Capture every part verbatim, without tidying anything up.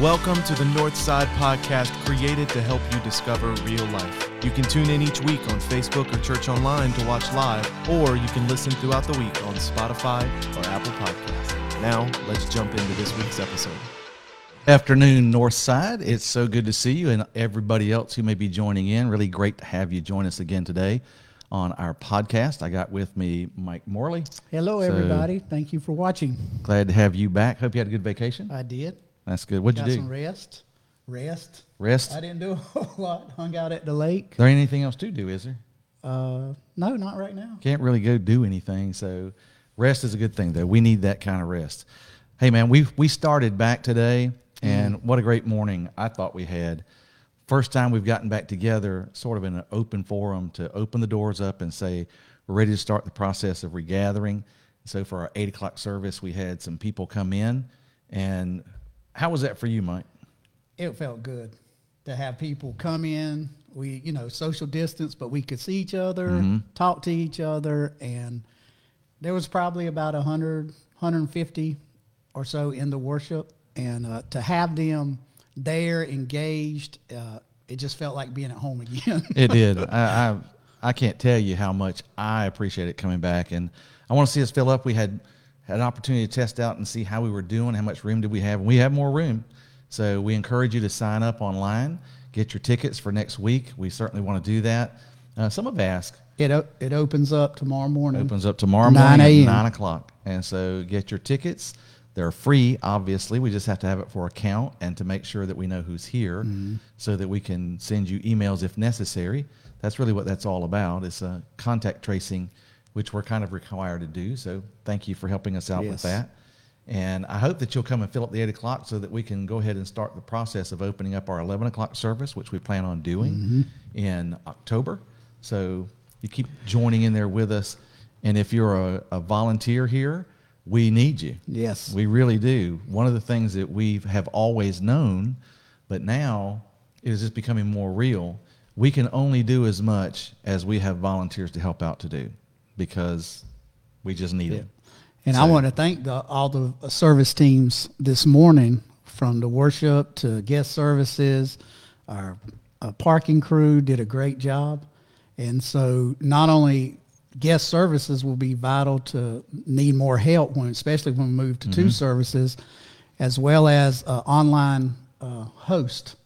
Welcome to the Northside Podcast, created to help you discover real life. You can tune in each week on Facebook or Church Online to watch live, or you can listen throughout the week on Spotify or Apple Podcasts. Now, let's jump into this week's episode. Afternoon, Northside. It's so good to see you and everybody else who may be joining in. Really great to have you join us again today on our podcast. I got with me Mike Morley. Hello, so, everybody. Thank you for watching. Glad to have you back. Hope you had a good vacation. I did. That's good. What'd got you do? Got some rest. Rest. Rest. I didn't do a whole lot. Hung out at the lake. There ain't anything else to do, is there? Uh, no, not right now. Can't really go do anything. So rest is a good thing, though. We need that kind of rest. Hey, man, we we started back today, and mm. what a great morning I thought we had. First time we've gotten back together sort of in an open forum to open the doors up and say we're ready to start the process of regathering. So for our eight o'clock service, we had some people come in. And how was that for you, Mike? It felt good to have people come in. We, you know, social distance, but we could see each other, mm-hmm. talk to each other. And there was probably about one hundred, one hundred fifty or so in the worship. And uh, to have them there engaged, uh, it just felt like being at home again. It did. I, I I can't tell you how much I appreciate it coming back. And I want to see us fill up. We had had an opportunity to test out and see how we were doing, how much room did we have. And we have more room. So we encourage you to sign up online, get your tickets for next week. We certainly want to do that. Uh, some have asked. It o- it opens up tomorrow morning. It opens up tomorrow morning at nine o'clock. And so get your tickets. They're free, obviously. We just have to have it for a count and to make sure that we know who's here mm-hmm. so that we can send you emails if necessary. That's really what that's all about. It's uh, contact tracing, which we're kind of required to do. So thank you for helping us out yes. with that. And I hope that you'll come and fill up the eight o'clock so that we can go ahead and start the process of opening up our eleven o'clock service, which we plan on doing mm-hmm. in October. So you keep joining in there with us. And if you're a, a volunteer here, we need you. Yes. We really do. One of the things that we have always known, but now it is just becoming more real, we can only do as much as we have volunteers to help out to do, because we just need yeah. it. And so, I want to thank the, all the service teams this morning, from the worship to guest services. Our, our parking crew did a great job. And so not only guest services will be vital to need more help, when, especially when we move to mm-hmm. two services, as well as uh, online uh, host.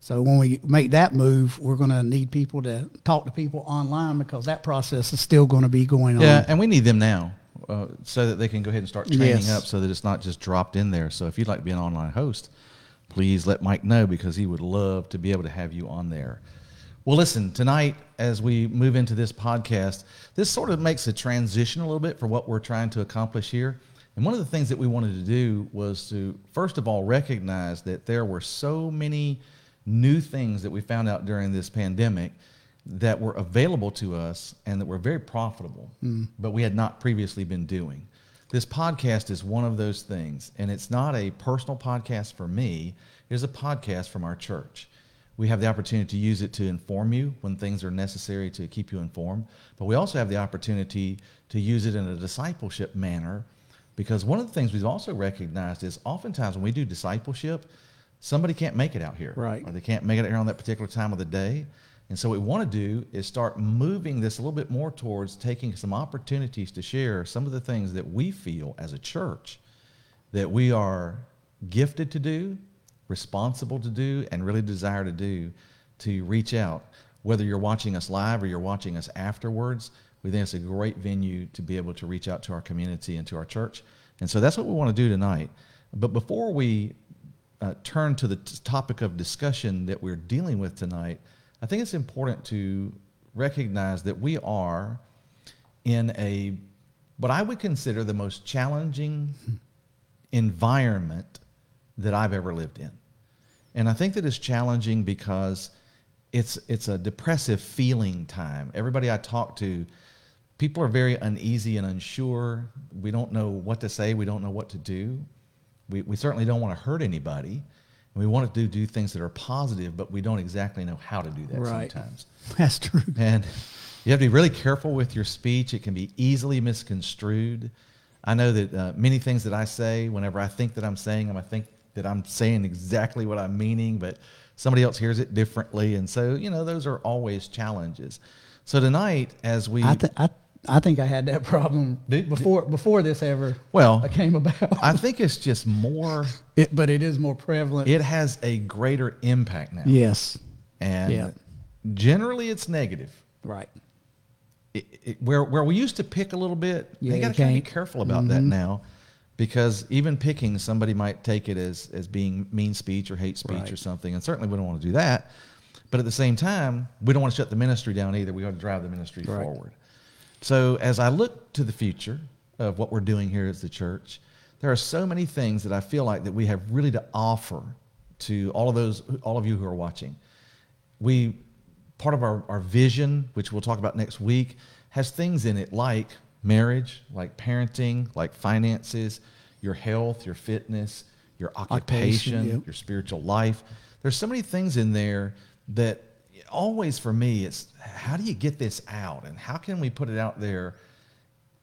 So when we make that move, we're going to need people to talk to people online, because that process is still going to be going on. Yeah, and we need them now uh, so that they can go ahead and start training yes. up, so that it's not just dropped in there. So if you'd like to be an online host, please let Mike know, because he would love to be able to have you on there. Well, listen, tonight, as we move into this podcast, this sort of makes a transition a little bit for what we're trying to accomplish here. And one of the things that we wanted to do was to, first of all, recognize that there were so many new things that we found out during this pandemic that were available to us and that were very profitable, mm. but we had not previously been doing. This podcast is one of those things, and it's not a personal podcast for me. It is a podcast from our church. We have the opportunity to use it to inform you when things are necessary to keep you informed. But we also have the opportunity to use it in a discipleship manner, because one of the things we've also recognized is oftentimes when we do discipleship, somebody can't make it out here. Right. Or they can't make it out here on that particular time of the day. And so what we want to do is start moving this a little bit more towards taking some opportunities to share some of the things that we feel as a church that we are gifted to do, responsible to do, and really desire to do, to reach out. Whether you're watching us live or you're watching us afterwards, we think it's a great venue to be able to reach out to our community and to our church. And so that's what we want to do tonight. But before we uh, turn to the t- topic of discussion that we're dealing with tonight, I think it's important to recognize that we are in a, what I would consider the most challenging environment that I've ever lived in. And I think that it's challenging because it's it's a depressive feeling time. Everybody I talk to, people are very uneasy and unsure. We don't know what to say. We don't know what to do. We we certainly don't want to hurt anybody. And we want to do, do things that are positive, but we don't exactly know how to do that right. sometimes. That's true. And you have to be really careful with your speech. It can be easily misconstrued. I know that uh, many things that I say, whenever I think that I'm saying them, I think that I'm saying exactly what I'm meaning, but somebody else hears it differently. And so, you know, those are always challenges. So tonight, as we... I th- I th- I think I had that problem before before this ever well, came about. I think it's just more... It, but it is more prevalent. It has a greater impact now. Yes. And yeah. generally it's negative. Right. It, it, where where we used to pick a little bit, yeah, you got to be careful about mm-hmm. that now, because even picking, somebody might take it as, as being mean speech or hate speech right. or something, and certainly we don't want to do that. But at the same time, we don't want to shut the ministry down either. We want to drive the ministry right. forward. So as I look to the future of what we're doing here as the church, there are so many things that I feel like that we have really to offer to all of those, all of you who are watching. We, part of our, our vision, which we'll talk about next week, has things in it like marriage, like parenting, like finances, your health, your fitness, your occupation, occupation yeah. your spiritual life. There's so many things in there that always for me, it's how do you get this out and how can we put it out there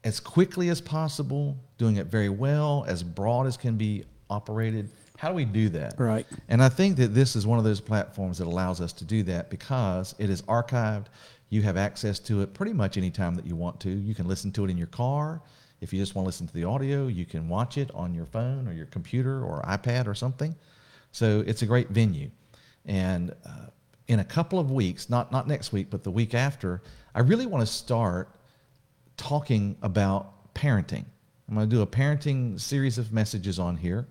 as quickly as possible, doing it very well, as broad as can be operated? How do we do that? Right. And I think that this is one of those platforms that allows us to do that because it is archived. You have access to it pretty much any time that you want to. You can listen to it in your car. If you just want to listen to the audio, you can watch it on your phone or your computer or iPad or something. So it's a great venue. And, uh, in a couple of weeks, not not next week, but the week after, I really want to start talking about parenting. I'm going to do a parenting series of messages on here.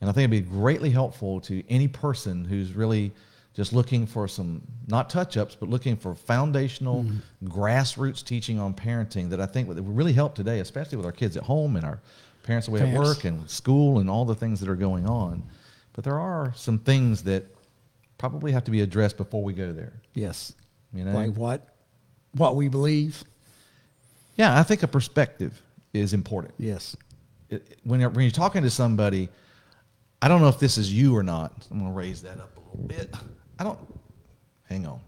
And I think it'd be greatly helpful to any person who's really just looking for some, not touch-ups, but looking for foundational mm. grassroots teaching on parenting that I think would really help today, especially with our kids at home and our parents away Thanks. at work and school and all the things that are going on. But there are some things that probably have to be addressed before we go there. Yes. You know? Like what? What we believe? Yeah, I think a perspective is important. Yes. It, when, you're, when you're talking to somebody, I don't know if this is you or not. I'm going to raise that up a little bit. I don't, hang on.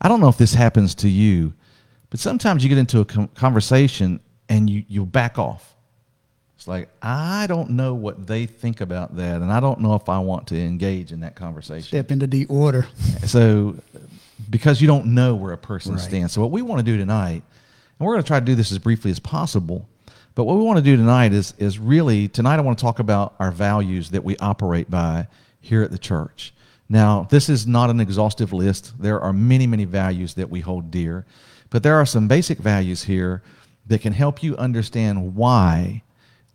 I don't know if this happens to you, but sometimes you get into a com- conversation and you, you back off. It's like, I don't know what they think about that, and I don't know if I want to engage in that conversation. Step into the order. So, because you don't know where a person right. stands. So what we want to do tonight, and we're going to try to do this as briefly as possible, but what we want to do tonight is is really, tonight I want to talk about our values that we operate by here at the church. Now, this is not an exhaustive list. There are many, many values that we hold dear, but there are some basic values here that can help you understand why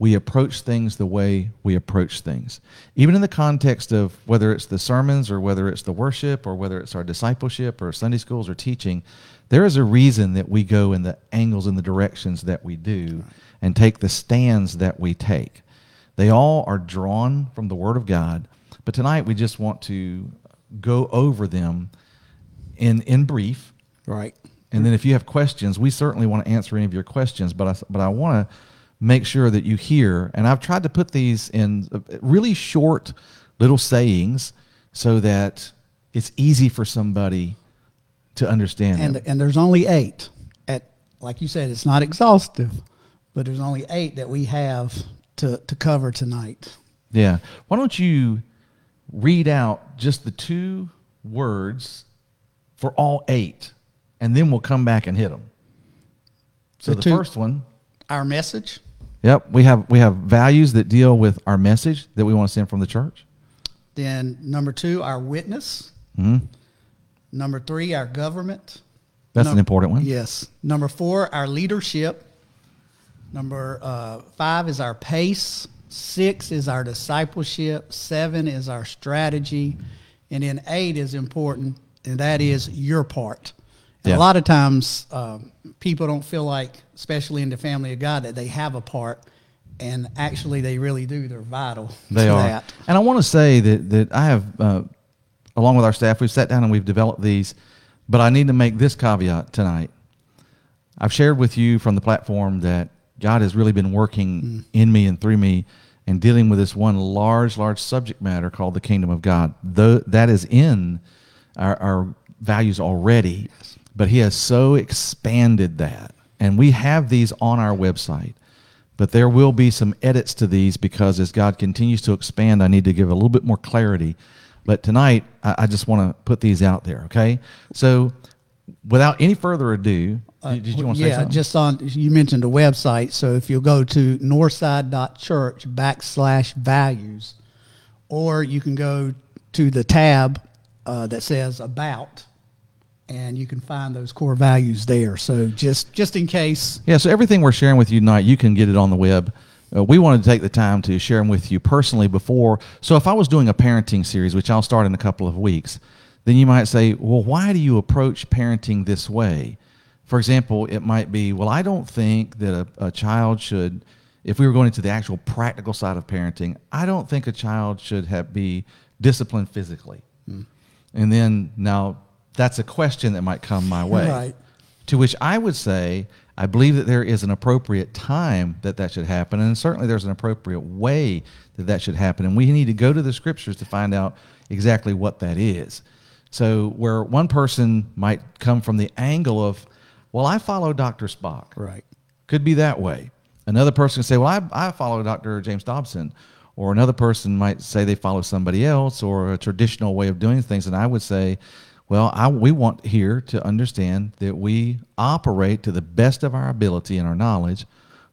we approach things the way we approach things. Even in the context of whether it's the sermons or whether it's the worship or whether it's our discipleship or Sunday schools or teaching, there is a reason that we go in the angles and the directions that we do and take the stands that we take. They all are drawn from the Word of God, but tonight we just want to go over them in in brief. Right. And then if you have questions, we certainly want to answer any of your questions, but I, but I want to make sure that you hear, and I've tried to put these in really short little sayings so that it's easy for somebody to understand. And, and there's only eight. At like you said, it's not exhaustive, but there's only eight that we have to, to cover tonight. Yeah. Why don't you read out just the two words for all eight, and then we'll come back and hit them. So the, the two, first one. Our message. Yep, we have we have values that deal with our message that we want to send from the church. Then number two, our witness. Mm-hmm. Number three, our government. That's Num- an important one. Yes. Number four, our leadership. Number uh, five is our pace. Six is our discipleship. Seven is our strategy. And then eight is important, and that is your part. Yeah. A lot of times uh, people don't feel like, especially in the family of God, that they have a part, and actually they really do. They're vital they to are. that. And I want to say that, that I have, uh, along with our staff, we've sat down and we've developed these, but I need to make this caveat tonight. I've shared with you from the platform that God has really been working mm. in me and through me and dealing with this one large, large subject matter called the kingdom of God. Though that is in our, our values already. Yes. But he has so expanded that. And we have these on our website. But there will be some edits to these because as God continues to expand, I need to give a little bit more clarity. But tonight, I, I just want to put these out there, okay? So without any further ado, uh, did you want to yeah, say something? Yeah, just on, you mentioned a website. So if you'll go to northside.church backslash values, or you can go to the tab uh, that says about, and you can find those core values there. So just just in case. Yeah, so everything we're sharing with you tonight, you can get it on the web. Uh, we wanted to take the time to share them with you personally before. So if I was doing a parenting series, which I'll start in a couple of weeks, then you might say, well, why do you approach parenting this way? For example, it might be, well, I don't think that a, a child should, if we were going into the actual practical side of parenting, I don't think a child should have be disciplined physically. Mm. And then now that's a question that might come my way. Right. To which I would say, I believe that there is an appropriate time that that should happen, and certainly there's an appropriate way that that should happen, and we need to go to the scriptures to find out exactly what that is. So where one person might come from the angle of, well, I follow Doctor Spock. Right. Could be that way. Another person can say, well, I, I follow Doctor James Dobson. Or another person might say they follow somebody else or a traditional way of doing things, and I would say, well, I, we want here to understand that we operate to the best of our ability and our knowledge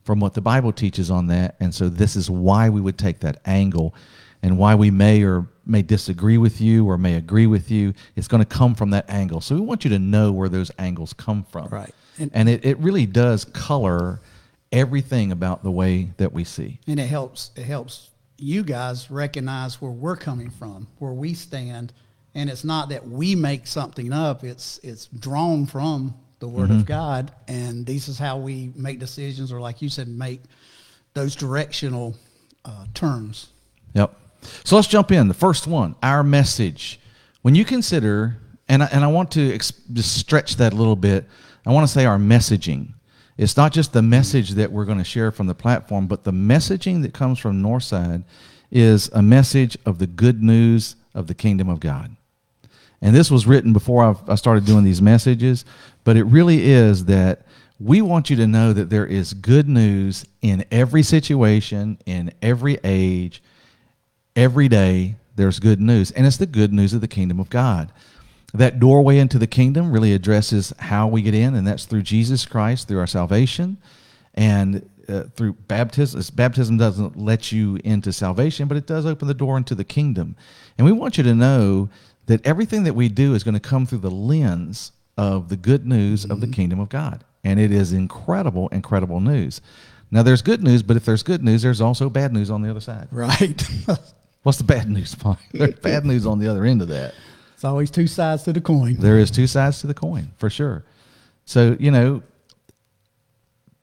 from what the Bible teaches on that. And so this is why we would take that angle and why we may or may disagree with you or may agree with you. It's going to come from that angle. So we want you to know where those angles come from. Right. And, and it, it really does color everything about the way that we see. And it helps, it helps you guys recognize where we're coming from, where we stand. And it's not that we make something up. It's it's drawn from the Word mm-hmm. of God. And this is how we make decisions, or like you said, make those directional uh, turns. Yep. So let's jump in. The first one, our message. When you consider, and I, and I want to ex- just stretch that a little bit, I want to say our messaging. It's not just the message that we're going to share from the platform, but the messaging that comes from Northside is a message of the good news of the kingdom of God. And this was written before I've, I started doing these messages, but it really is that we want you to know that there is good news in every situation, in every age, every day there's good news. And it's the good news of the kingdom of God. That doorway into the kingdom really addresses how we get in, and that's through Jesus Christ, through our salvation, and uh, through baptism. Baptism doesn't let you into salvation, but it does open the door into the kingdom. And we want you to know that everything that we do is going to come through the lens of the good news mm-hmm. of the kingdom of God. And it is incredible, incredible news. Now, there's good news, but if there's good news, there's also bad news on the other side. Right. What's the bad news, Mike? There's bad news on the other end of that. It's always two sides to the coin. There is two sides to the coin, for sure. So, you know,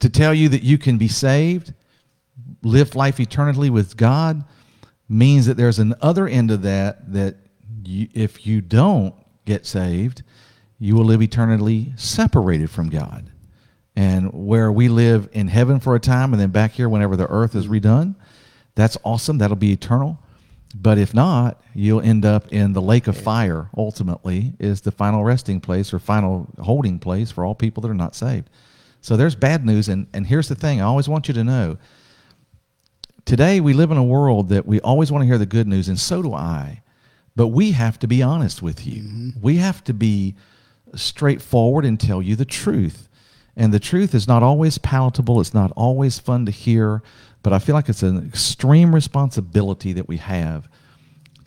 to tell you that you can be saved, live life eternally with God, means that there's an other end of that that, You, if you don't get saved, you will live eternally separated from God. And where we live in heaven for a time and then back here whenever the earth is redone, that's awesome. That'll be eternal. But if not, you'll end up in the lake of fire, ultimately, is the final resting place or final holding place for all people that are not saved. So there's bad news. And, and here's the thing I always want you to know. Today we live in a world that we always want to hear the good news, and so do I. But we have to be honest with you. Mm-hmm. We have to be straightforward and tell you the truth. And the truth is not always palatable. It's not always fun to hear. But I feel like it's an extreme responsibility that we have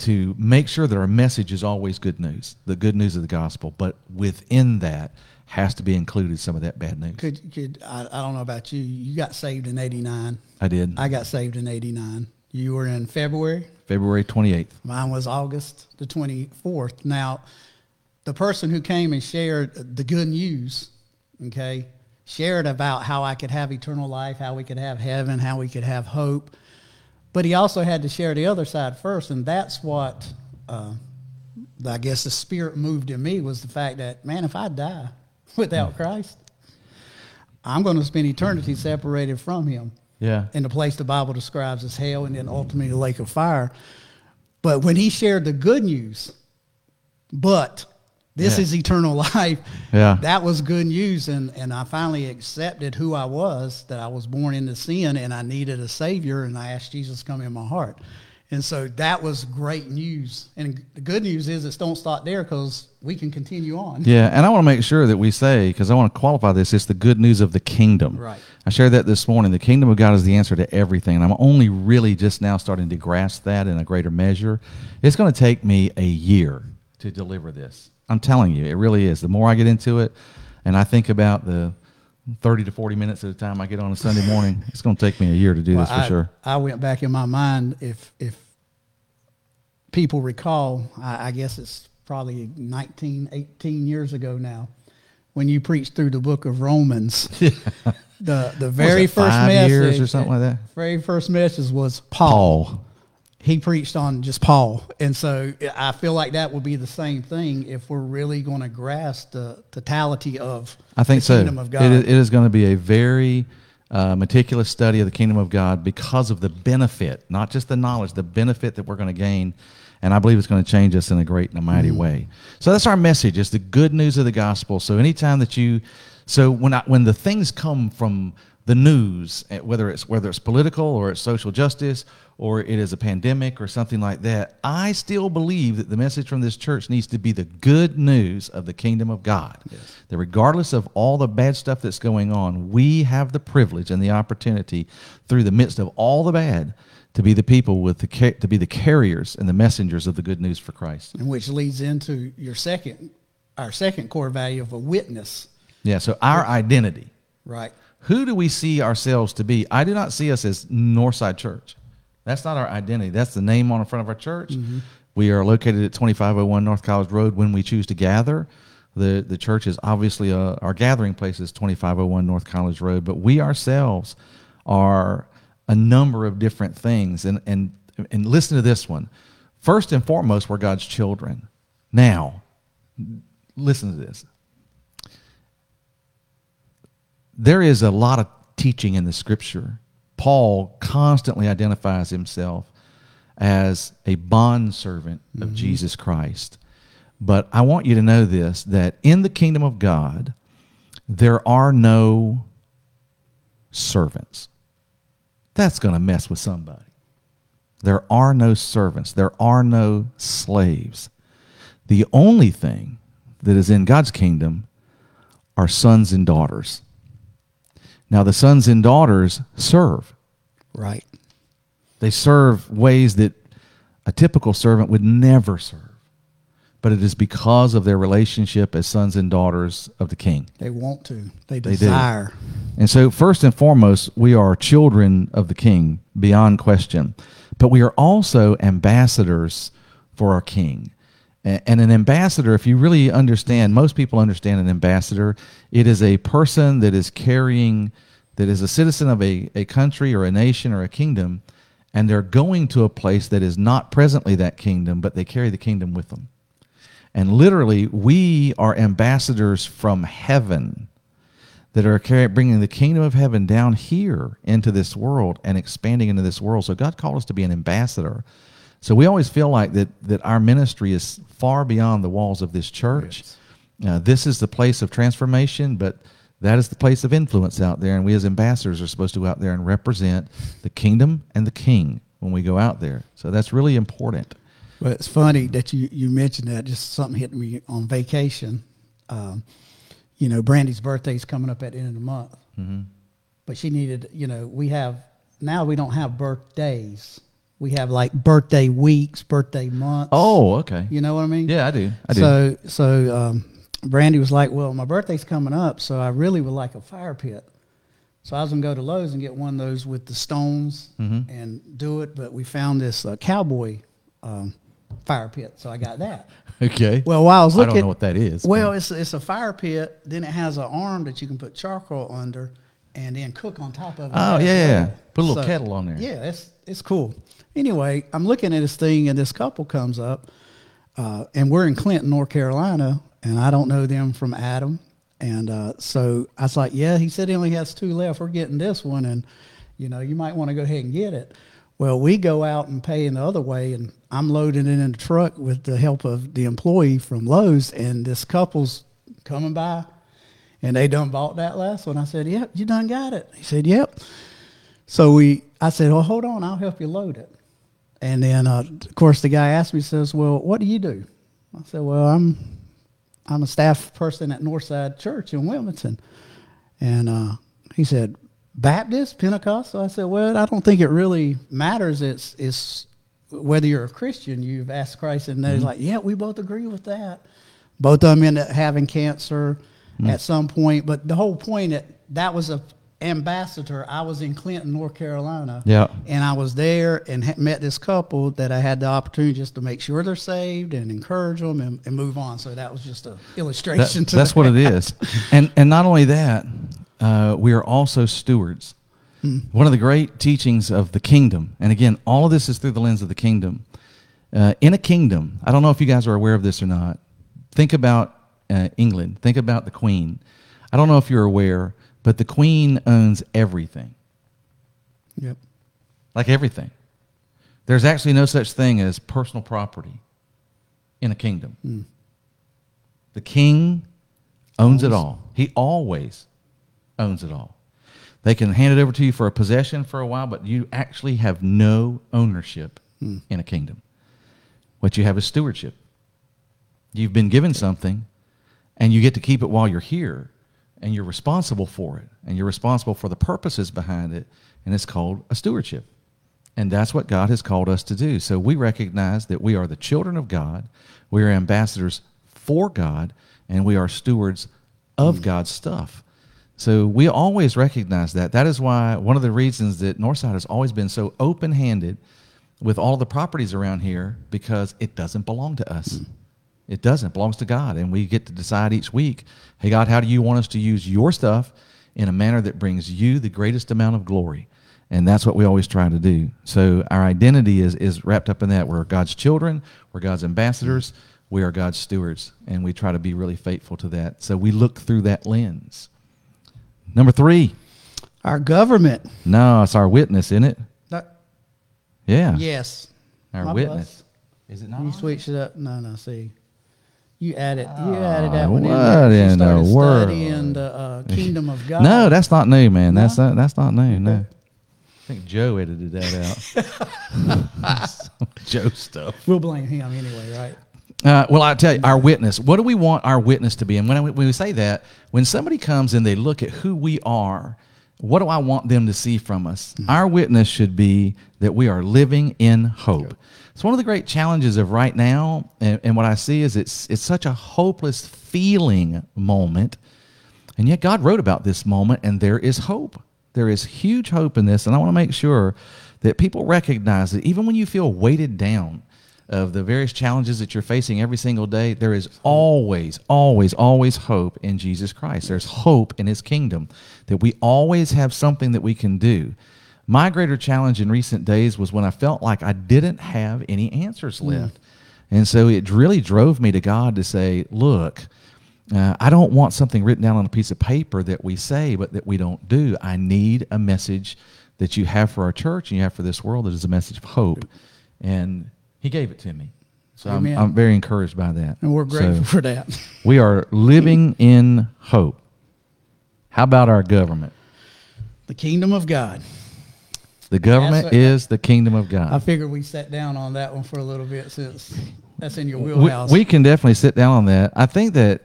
to make sure that our message is always good news, the good news of the gospel. But within that has to be included some of that bad news. Could, could I, I don't know about you. You got saved in eighty-nine. I did. I got saved in eighty-nine. You were in February? February twenty-eighth. Mine was August the twenty-fourth. Now, the person who came and shared the good news, okay, shared about how I could have eternal life, how we could have heaven, how we could have hope. But he also had to share the other side first, and that's what uh, I guess the Spirit moved in me was the fact that, man, if I die without Christ, I'm going to spend eternity separated from him. Yeah, in the place the Bible describes as hell and then ultimately the lake of fire. But when he shared the good news, but This yeah. is eternal life. Yeah. That was good news. And, and I finally accepted who I was, that I was born into sin and I needed a Savior, and I asked Jesus to come in my heart. And so that was great news. And the good news is it's don't stop there, because we can continue on. Yeah, and I want to make sure that we say, because I want to qualify this, it's the good news of the kingdom. Right. I shared that this morning. The kingdom of God is the answer to everything. And I'm only really just now starting to grasp that in a greater measure. It's going to take me a year to deliver this. I'm telling you, it really is. The more I get into it, and I think about the thirty to forty minutes at a time I get on a Sunday morning, it's going to take me a year to do well, this for I, sure. I went back in my mind, if if people recall, I, I guess it's probably nineteen, eighteen years ago now, when you preached through the book of Romans. Yeah. The the very was it first five message years or something like that. The very first message was Paul. Paul. He preached on just Paul. And so I feel like that would be the same thing if we're really going to grasp the totality of I think the kingdom so. of God. It is, it is going to be a very uh, meticulous study of the kingdom of God because of the benefit, not just the knowledge, the benefit that we're going to gain. And I believe it's going to change us in a great and a mighty mm. way. So that's our message. It's the good news of the gospel. So anytime that you, so when I, when the things come from the news, whether it's whether it's political or it's social justice or it is a pandemic or something like that, I still believe that the message from this church needs to be the good news of the kingdom of God. Yes. That regardless of all the bad stuff that's going on, we have the privilege and the opportunity through the midst of all the bad to be the people with the to be the carriers and the messengers of the good news for Christ. And which leads into your second, our second core value of a witness. Yeah, so our identity. Right. Who do we see ourselves to be? I do not see us as Northside Church. That's not our identity. That's the name on the front of our church. Mm-hmm. We are located at twenty-five oh one North College Road when we choose to gather. The the church is obviously, a, our gathering place is twenty-five oh one North College Road, but we ourselves are a number of different things. And, and, and listen to this one. First and foremost, we're God's children. Now, listen to this. There is a lot of teaching in the Scripture. Paul constantly identifies himself as a bondservant mm-hmm. of Jesus Christ. But I want you to know this, that in the kingdom of God, there are no servants. That's going to mess with somebody. There are no servants. There are no slaves. The only thing that is in God's kingdom are sons and daughters. Now, the sons and daughters serve. Right. They serve ways that a typical servant would never serve. But it is because of their relationship as sons and daughters of the King. They want to. They desire. They and so, first and foremost, we are children of the King, beyond question. But we are also ambassadors for our King. And an ambassador, if you really understand, most people understand an ambassador, it is a person that is carrying, that is a citizen of a, a country or a nation or a kingdom, and they're going to a place that is not presently that kingdom, but they carry the kingdom with them. And literally, we are ambassadors from heaven that are carrying, bringing the kingdom of heaven down here into this world and expanding into this world. So God called us to be an ambassador. So we always feel like that that our ministry is far beyond the walls of this church. Yes. Uh, this is the place of transformation, but that is the place of influence out there, and we as ambassadors are supposed to go out there and represent the kingdom and the King when we go out there. So that's really important. Well, it's funny that you, you mentioned that. Just something hit me on vacation. Um, you know, Brandy's birthday's coming up at the end of the month. Mm-hmm. But she needed, you know, we have, now we don't have birthdays. We have like birthday weeks, birthday months. Oh, okay. You know what I mean? Yeah, I do. I do. So, so um, Brandy was like, well, my birthday's coming up, so I really would like a fire pit. So I was going to go to Lowe's and get one of those with the stones mm-hmm. and do it, but we found this uh, cowboy um, fire pit, so I got that. Okay. Well, while I was looking... I don't know what that is. Well, it's, it's a fire pit, then it has an arm that you can put charcoal under and then cook on top of it. Oh, yeah, yeah. Put a little so, kettle on there. Yeah, it's, it's cool. Anyway, I'm looking at this thing, and this couple comes up, uh, and we're in Clinton, North Carolina, and I don't know them from Adam. And uh, so I was like, yeah, he said he only has two left. We're getting this one, and, you know, you might want to go ahead and get it. Well, we go out and pay in the other way, and I'm loading it in the truck with the help of the employee from Lowe's, and this couple's coming by, and they done bought that last one. I said, yep, you done got it. He said, yep. So we, I said, well, hold on, I'll help you load it. And then, uh, of course, the guy asked me, says, well, what do you do? I said, well, I'm I'm a staff person at Northside Church in Wilmington. And uh, he said, Baptist, Pentecostal? I said, well, I don't think it really matters. It's it's whether you're a Christian, you've asked Christ. And they're mm-hmm. like, yeah, we both agree with that. Both of them ended up having cancer mm-hmm. at some point. But the whole point, that, that was an ambassador. I was in Clinton, North Carolina. Yeah. And I was there and ha- met this couple that I had the opportunity just to make sure they're saved and encourage them and, and move on. So that was just an illustration that, to That's that. What it is. And and not only that, Uh, we are also stewards. Hmm. One of the great teachings of the kingdom, and again, all of this is through the lens of the kingdom. Uh, in a kingdom, I don't know if you guys are aware of this or not. Think about uh, England. Think about the Queen. I don't know if you're aware, but the Queen owns everything. Yep. Like everything. There's actually no such thing as personal property in a kingdom. Hmm. The king owns it all. He always owns it all. They can hand it over to you for a possession for a while, but you actually have no ownership mm. in a kingdom. What you have is stewardship. You've been given something, and you get to keep it while you're here, and you're responsible for it, and you're responsible for the purposes behind it, and it's called a stewardship. And that's what God has called us to do. So we recognize that we are the children of God, we are ambassadors for God, and we are stewards of mm. God's stuff. So we always recognize that. That is why one of the reasons that Northside has always been so open-handed with all the properties around here, because it doesn't belong to us. Mm. It doesn't. It belongs to God. And we get to decide each week, hey, God, how do you want us to use your stuff in a manner that brings you the greatest amount of glory? And that's what we always try to do. So our identity is, is wrapped up in that. We're God's children. We're God's ambassadors. We are God's stewards. And we try to be really faithful to that. So we look through that lens. Number three. Our government. No, it's our witness, isn't it? That, yeah. Yes. Our My witness. Plus. Is it not? You switched it up. No, no, see. You added, oh, you added that one in there. What in the world? You started studying the uh, kingdom of God. No, that's not new, man. No? That's, not, that's not new, no. I think Joe edited that out. Joe stuff. We'll blame him anyway, right? Uh, well, I tell you, our witness. What do we want our witness to be? And when, I, when we say that, when somebody comes and they look at who we are, what do I want them to see from us? Mm-hmm. Our witness should be that we are living in hope. Sure. It's one of the great challenges of right now, and, and what I see is it's it's such a hopeless feeling moment, and yet God wrote about this moment, and there is hope. There is huge hope in this, and I want to make sure that people recognize that even when you feel weighted down of the various challenges that you're facing every single day, there is always, always, always hope in Jesus Christ. There's hope in his kingdom, that we always have something that we can do. My greater challenge in recent days was when I felt like I didn't have any answers left. Yeah. And so it really drove me to God to say, look, uh, I don't want something written down on a piece of paper that we say but that we don't do. I need a message that you have for our church and you have for this world that is a message of hope. And he gave it to me. So I'm, I'm very encouraged by that. And we're grateful so for that. We are living in hope. How about our government? The kingdom of God. The government a, is the kingdom of God. I figured we sat down on that one for a little bit since that's in your wheelhouse. We, we can definitely sit down on that. I think that,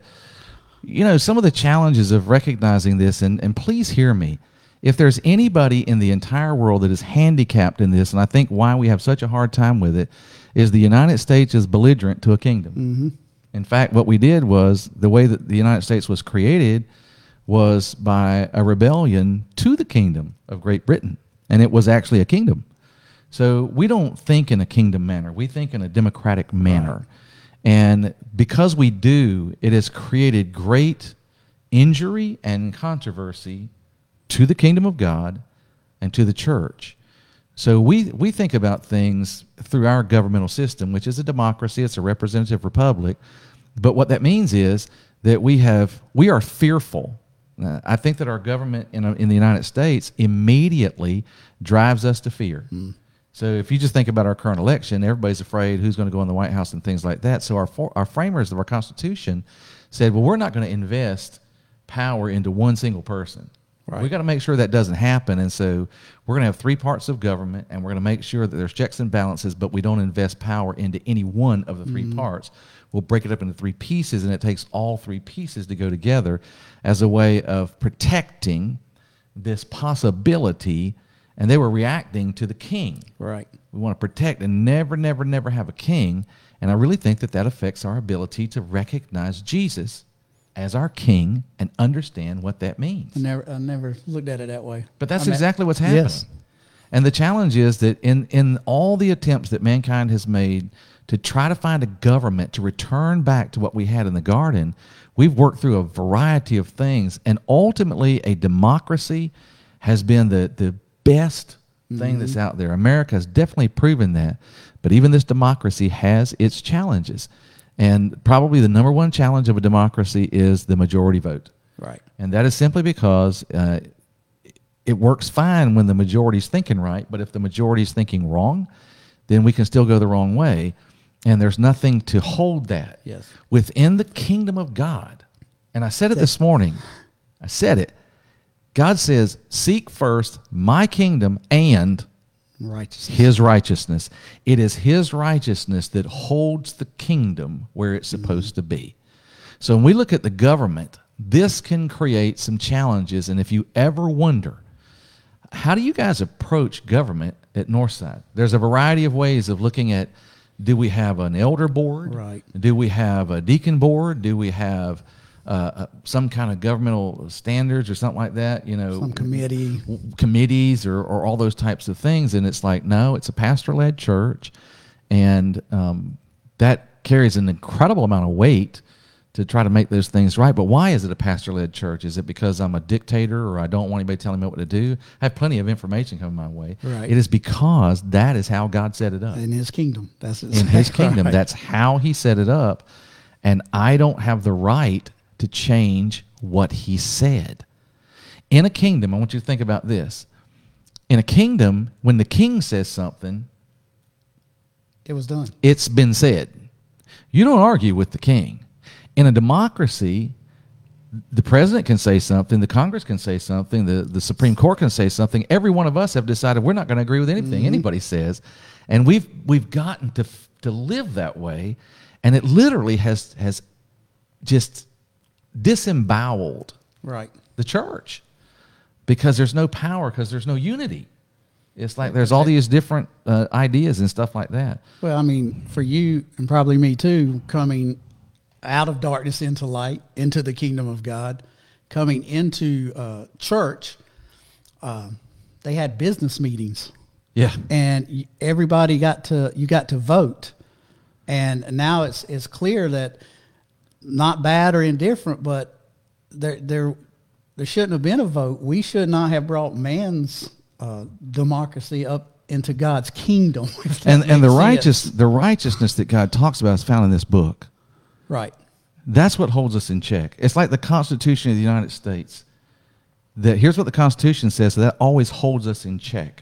you know, some of the challenges of recognizing this, and, and please hear me, if there's anybody in the entire world that is handicapped in this, and I think why we have such a hard time with it, is the United States is belligerent to a kingdom. Mm-hmm. In fact, what we did was, the way that the United States was created was by a rebellion to the kingdom of Great Britain, and it was actually a kingdom. So we don't think in a kingdom manner. We think in a democratic manner. Right. And because we do, it has created great injury and controversy to the kingdom of God and to the church. So we, we think about things through our governmental system, which is a democracy, it's a representative republic. But what that means is that we have we are fearful. Uh, I think that our government in, in the United States immediately drives us to fear. Mm. So if you just think about our current election, everybody's afraid who's going to go in the White House and things like that. So our for, our framers of our Constitution said, well, we're not going to invest power into one single person. Right. We got to make sure that doesn't happen. And so we're going to have three parts of government, and we're going to make sure that there's checks and balances, but we don't invest power into any one of the three mm-hmm. parts. We'll break it up into three pieces, and it takes all three pieces to go together as a way of protecting this possibility. And they were reacting to the king. Right. We want to protect and never, never, never have a king. And I really think that that affects our ability to recognize Jesus as our king and understand what that means. I never, I never looked at it that way. But that's I'm exactly at, what's happening. Yes. And the challenge is that in, in all the attempts that mankind has made to try to find a government to return back to what we had in the garden, we've worked through a variety of things. And ultimately, a democracy has been the the best thing mm-hmm. that's out there. America has definitely proven that. But even this democracy has its challenges. And probably the number one challenge of a democracy is the majority vote. Right. And that is simply because uh, it works fine when the majority's thinking right, but if the majority's thinking wrong, then we can still go the wrong way. And there's nothing to hold that. Yes. Within the kingdom of God, and I said it this morning, I said it, God says, seek first my kingdom and righteousness. His righteousness. It is his righteousness that holds the kingdom where it's supposed mm-hmm. to be. So when we look at the government, this can create some challenges. And if you ever wonder, how do you guys approach government at Northside? There's a variety of ways of looking at, do we have an elder board? Right. Do we have a deacon board? Do we have... Uh, some kind of governmental standards or something like that, you know, some committee, w- committees or, or all those types of things. And it's like, no, it's a pastor-led church. And um, that carries an incredible amount of weight to try to make those things right. But why is it a pastor-led church? Is it because I'm a dictator or I don't want anybody telling me what to do? I have plenty of information coming my way. Right. It is because that is how God set it up. In his kingdom. That's In his kingdom. Right. That's how he set it up. And I don't have the right to change what he said. In a kingdom, I want you to think about this. In a kingdom, when the king says something, it was done. It's been said. You don't argue with the king. In a democracy, the president can say something, the Congress can say something, the, the Supreme Court can say something. Every one of us have decided we're not going to agree with anything mm-hmm. anybody says. And we've we've gotten to to live that way. And it literally has has just disemboweled right. the church because there's no power, because there's no unity. It's like there's all these different uh, ideas and stuff like that. Well, I mean, for you and probably me too, coming out of darkness into light, into the kingdom of God, coming into uh, church, uh, they had business meetings. Yeah. And everybody got to, you got to vote. And now it's it's clear that not bad or indifferent, but there, there, there shouldn't have been a vote. We should not have brought man's uh, democracy up into God's kingdom. And and the righteous, the righteousness that God talks about is found in this book. Right. That's what holds us in check. It's like the Constitution of the United States. That here's what the Constitution says. So that always holds us in check.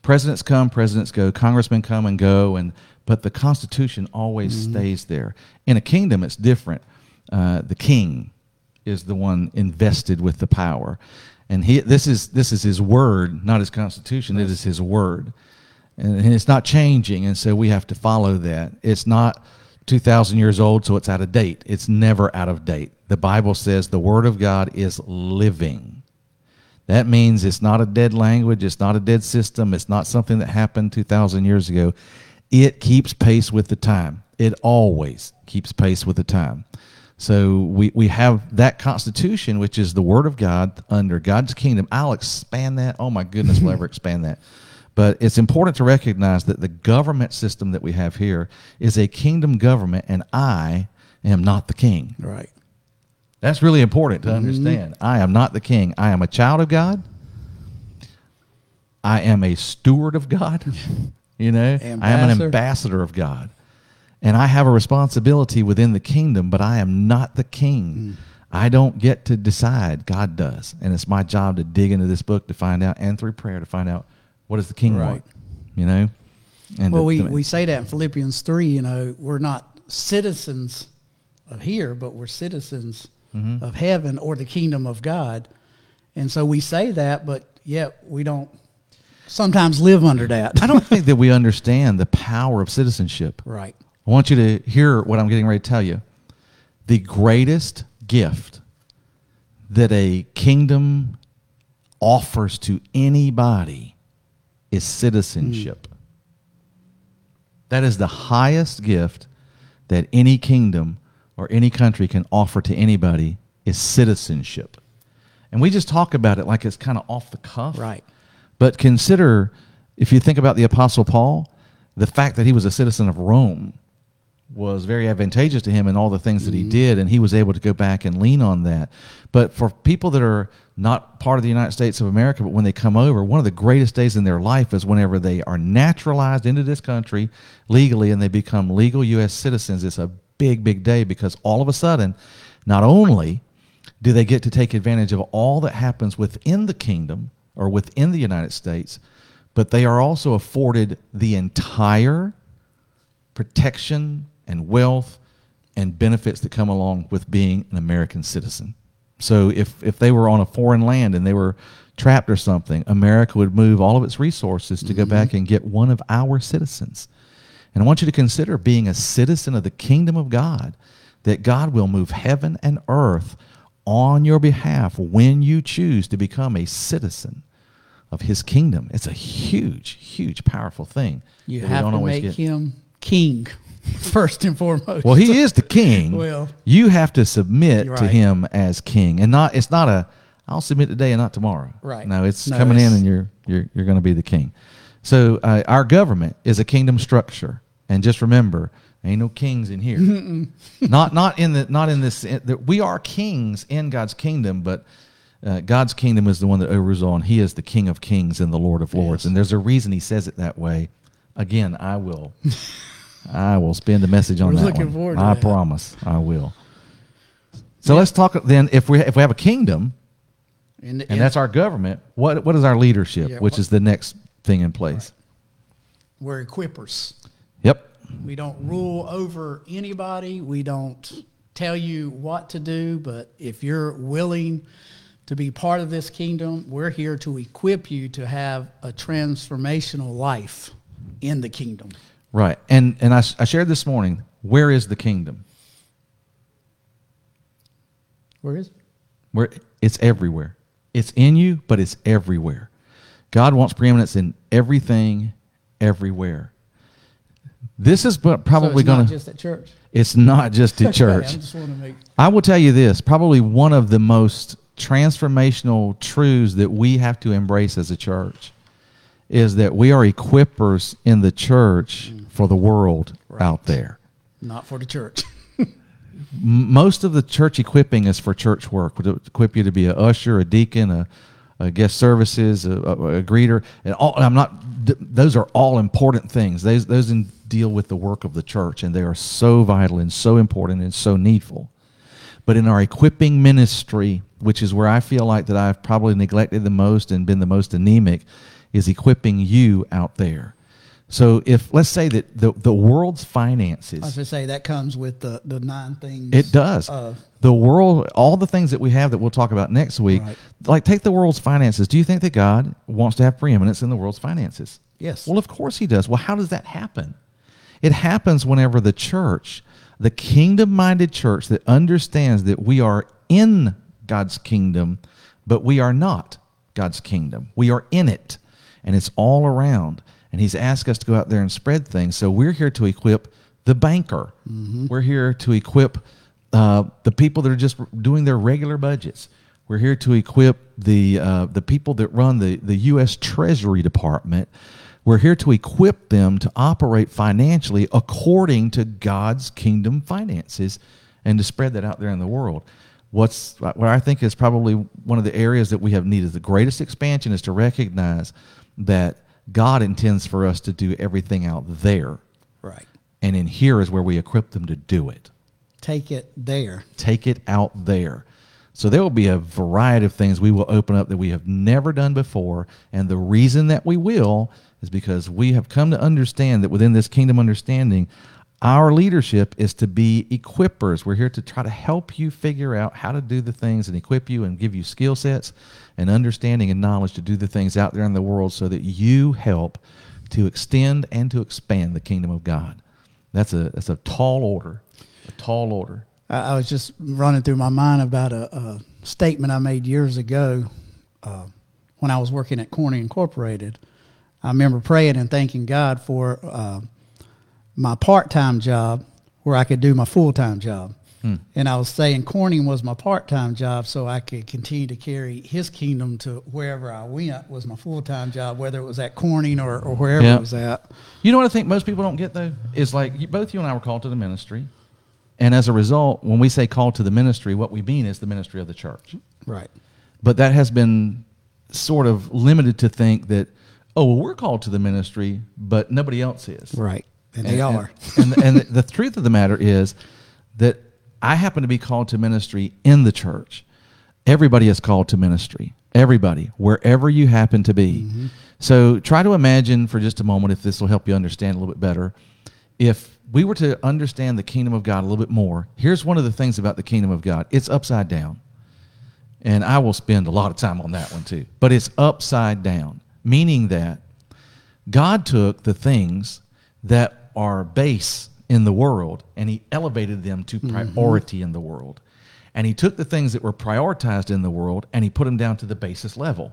Presidents come, presidents go. Congressmen come and go, and but the Constitution always mm-hmm. stays there. In a kingdom, it's different. Uh, the king is the one invested with the power, and he this is this is his word, not his constitution. It is his word, and, and it's not changing, and so we have to follow that. It's not two thousand years old, so it's out of date. It's never out of date. The Bible says the word of God is living. That means it's not a dead language. It's not a dead system. It's not something that happened two thousand years ago. It keeps pace with the time. It always keeps pace with the time. So we, we have that Constitution, which is the Word of God under God's kingdom. I'll expand that. Oh, my goodness, we'll ever expand that. But it's important to recognize that the government system that we have here is a kingdom government, and I am not the king. Right. That's really important to understand. Mm-hmm. I am not the king. I am a child of God. I am a steward of God. You know, ambassador. I am an ambassador of God. And I have a responsibility within the kingdom, but I am not the king. Mm. I don't get to decide. God does. And it's my job to dig into this book to find out, and through prayer to find out, what does the king right. want? You know? And well, the, we, the, we say that in Philippians three, you know, we're not citizens of here, but we're citizens mm-hmm. of heaven or the kingdom of God. And so we say that, but yet we don't sometimes live under that. I don't think that we understand the power of citizenship. Right. I want you to hear what I'm getting ready to tell you. The greatest gift that a kingdom offers to anybody is citizenship. Mm. That is the highest gift that any kingdom or any country can offer to anybody is citizenship. And we just talk about it like it's kind of off the cuff. Right. But consider, if you think about the Apostle Paul, the fact that he was a citizen of Rome was very advantageous to him in all the things that he did, and he was able to go back and lean on that. But for people that are not part of the United States of America, but when they come over, one of the greatest days in their life is whenever they are naturalized into this country legally and they become legal U S citizens. It's a big, big day because all of a sudden, not only do they get to take advantage of all that happens within the kingdom or within the United States, but they are also afforded the entire protection and wealth and benefits that come along with being an American citizen. So if, if they were on a foreign land and they were trapped or something, America would move all of its resources to mm-hmm. go back and get one of our citizens. And I want you to consider being a citizen of the kingdom of God, that God will move heaven and earth on your behalf when you choose to become a citizen of his kingdom. It's a huge, huge, powerful thing. You have to make get. him king. First and foremost. Well, he is the king. Well, you have to submit right. to him as king, and not. It's not a. I'll submit today and not tomorrow. Right. No, it's no, coming it's, in, and you're you're you're going to be the king. So uh, our government is a kingdom structure, and just remember, there ain't no kings in here. not not in the not in this. In the, we are kings in God's kingdom, but uh, God's kingdom is the one that overrules all, and he is the King of Kings and the Lord of Lords. Yes. And there's a reason he says it that way. Again, I will. I will spend a message on We're that looking one. Forward to I that. promise I will. So yeah. let's talk then. If we if we have a kingdom, and, and, and that's our government, what what is our leadership, yeah, which what, is the next thing in place? Right. We're equippers. Yep. We don't rule over anybody. We don't tell you what to do. But if you're willing to be part of this kingdom, we're here to equip you to have a transformational life in the kingdom. Right, and and I, I shared this morning, where is the kingdom? Where is it? Where, it's everywhere. It's in you, but it's everywhere. God wants preeminence in everything, everywhere. This is probably so going to... It's not just at church? It's not just at church. Okay, I just want to make... I will tell you this, probably one of the most transformational truths that we have to embrace as a church is that we are equippers in the church for the world right. out there. Not for the church. Most of the church equipping is for church work. We'll equip you to be an usher, a deacon, a, a guest services, a, a, a greeter. And all, I'm not. Those are all important things. Those, those in, deal with the work of the church, and they are so vital and so important and so needful. But in our equipping ministry, which is where I feel like that I've probably neglected the most and been the most anemic, is equipping you out there. So if, let's say that the, the world's finances... I was going to say, that comes with the, the nine things. It does. Uh, the world, all the things that we have that we'll talk about next week, right. like take the world's finances. Do you think that God wants to have preeminence in the world's finances? Yes. Well, of course he does. Well, how does that happen? It happens whenever the church, the kingdom-minded church that understands that we are in God's kingdom, but we are not God's kingdom. We are in it. And it's all around. And he's asked us to go out there and spread things. So we're here to equip the banker. Mm-hmm. We're here to equip uh, the people that are just doing their regular budgets. We're here to equip the uh, the people that run the, the U S Treasury Department. We're here to equip them to operate financially according to God's kingdom finances and to spread that out there in the world. What's what I think is probably one of the areas that we have needed the greatest expansion is to recognize that God intends for us to do everything out there. Right. And in here is where we equip them to do it. Take it there. Take it out there. So there will be a variety of things we will open up that we have never done before. And the reason that we will is because we have come to understand that within this kingdom understanding, our leadership is to be equippers. We're here to try to help you figure out how to do the things and equip you and give you skill sets and understanding and knowledge to do the things out there in the world so that you help to extend and to expand the kingdom of God. That's a that's a tall order, a tall order. I was just running through my mind about a, a statement I made years ago uh, when I was working at Corning Incorporated. I remember praying and thanking God for uh, my part-time job where I could do my full-time job. Hmm. And I was saying Corning was my part-time job so I could continue to carry his kingdom to wherever I went was my full-time job, whether it was at Corning or, or wherever yeah. it was at. You know what I think most people don't get, though, is like both you and I were called to the ministry. And as a result, when we say call to the ministry, what we mean is the ministry of the church. Right. But that has been sort of limited to think that, oh, well, we're called to the ministry, but nobody else is. Right. And, and they and, are. and, and the truth of the matter is that I happen to be called to ministry in the church. Everybody is called to ministry. Everybody, wherever you happen to be. Mm-hmm. So try to imagine for just a moment, if this will help you understand a little bit better, if we were to understand the kingdom of God a little bit more. Here's one of the things about the kingdom of God. It's upside down. And I will spend a lot of time on that one too. But it's upside down, meaning that God took the things that are base in the world and he elevated them to priority mm-hmm. in the world. And he took the things that were prioritized in the world and he put them down to the basis level.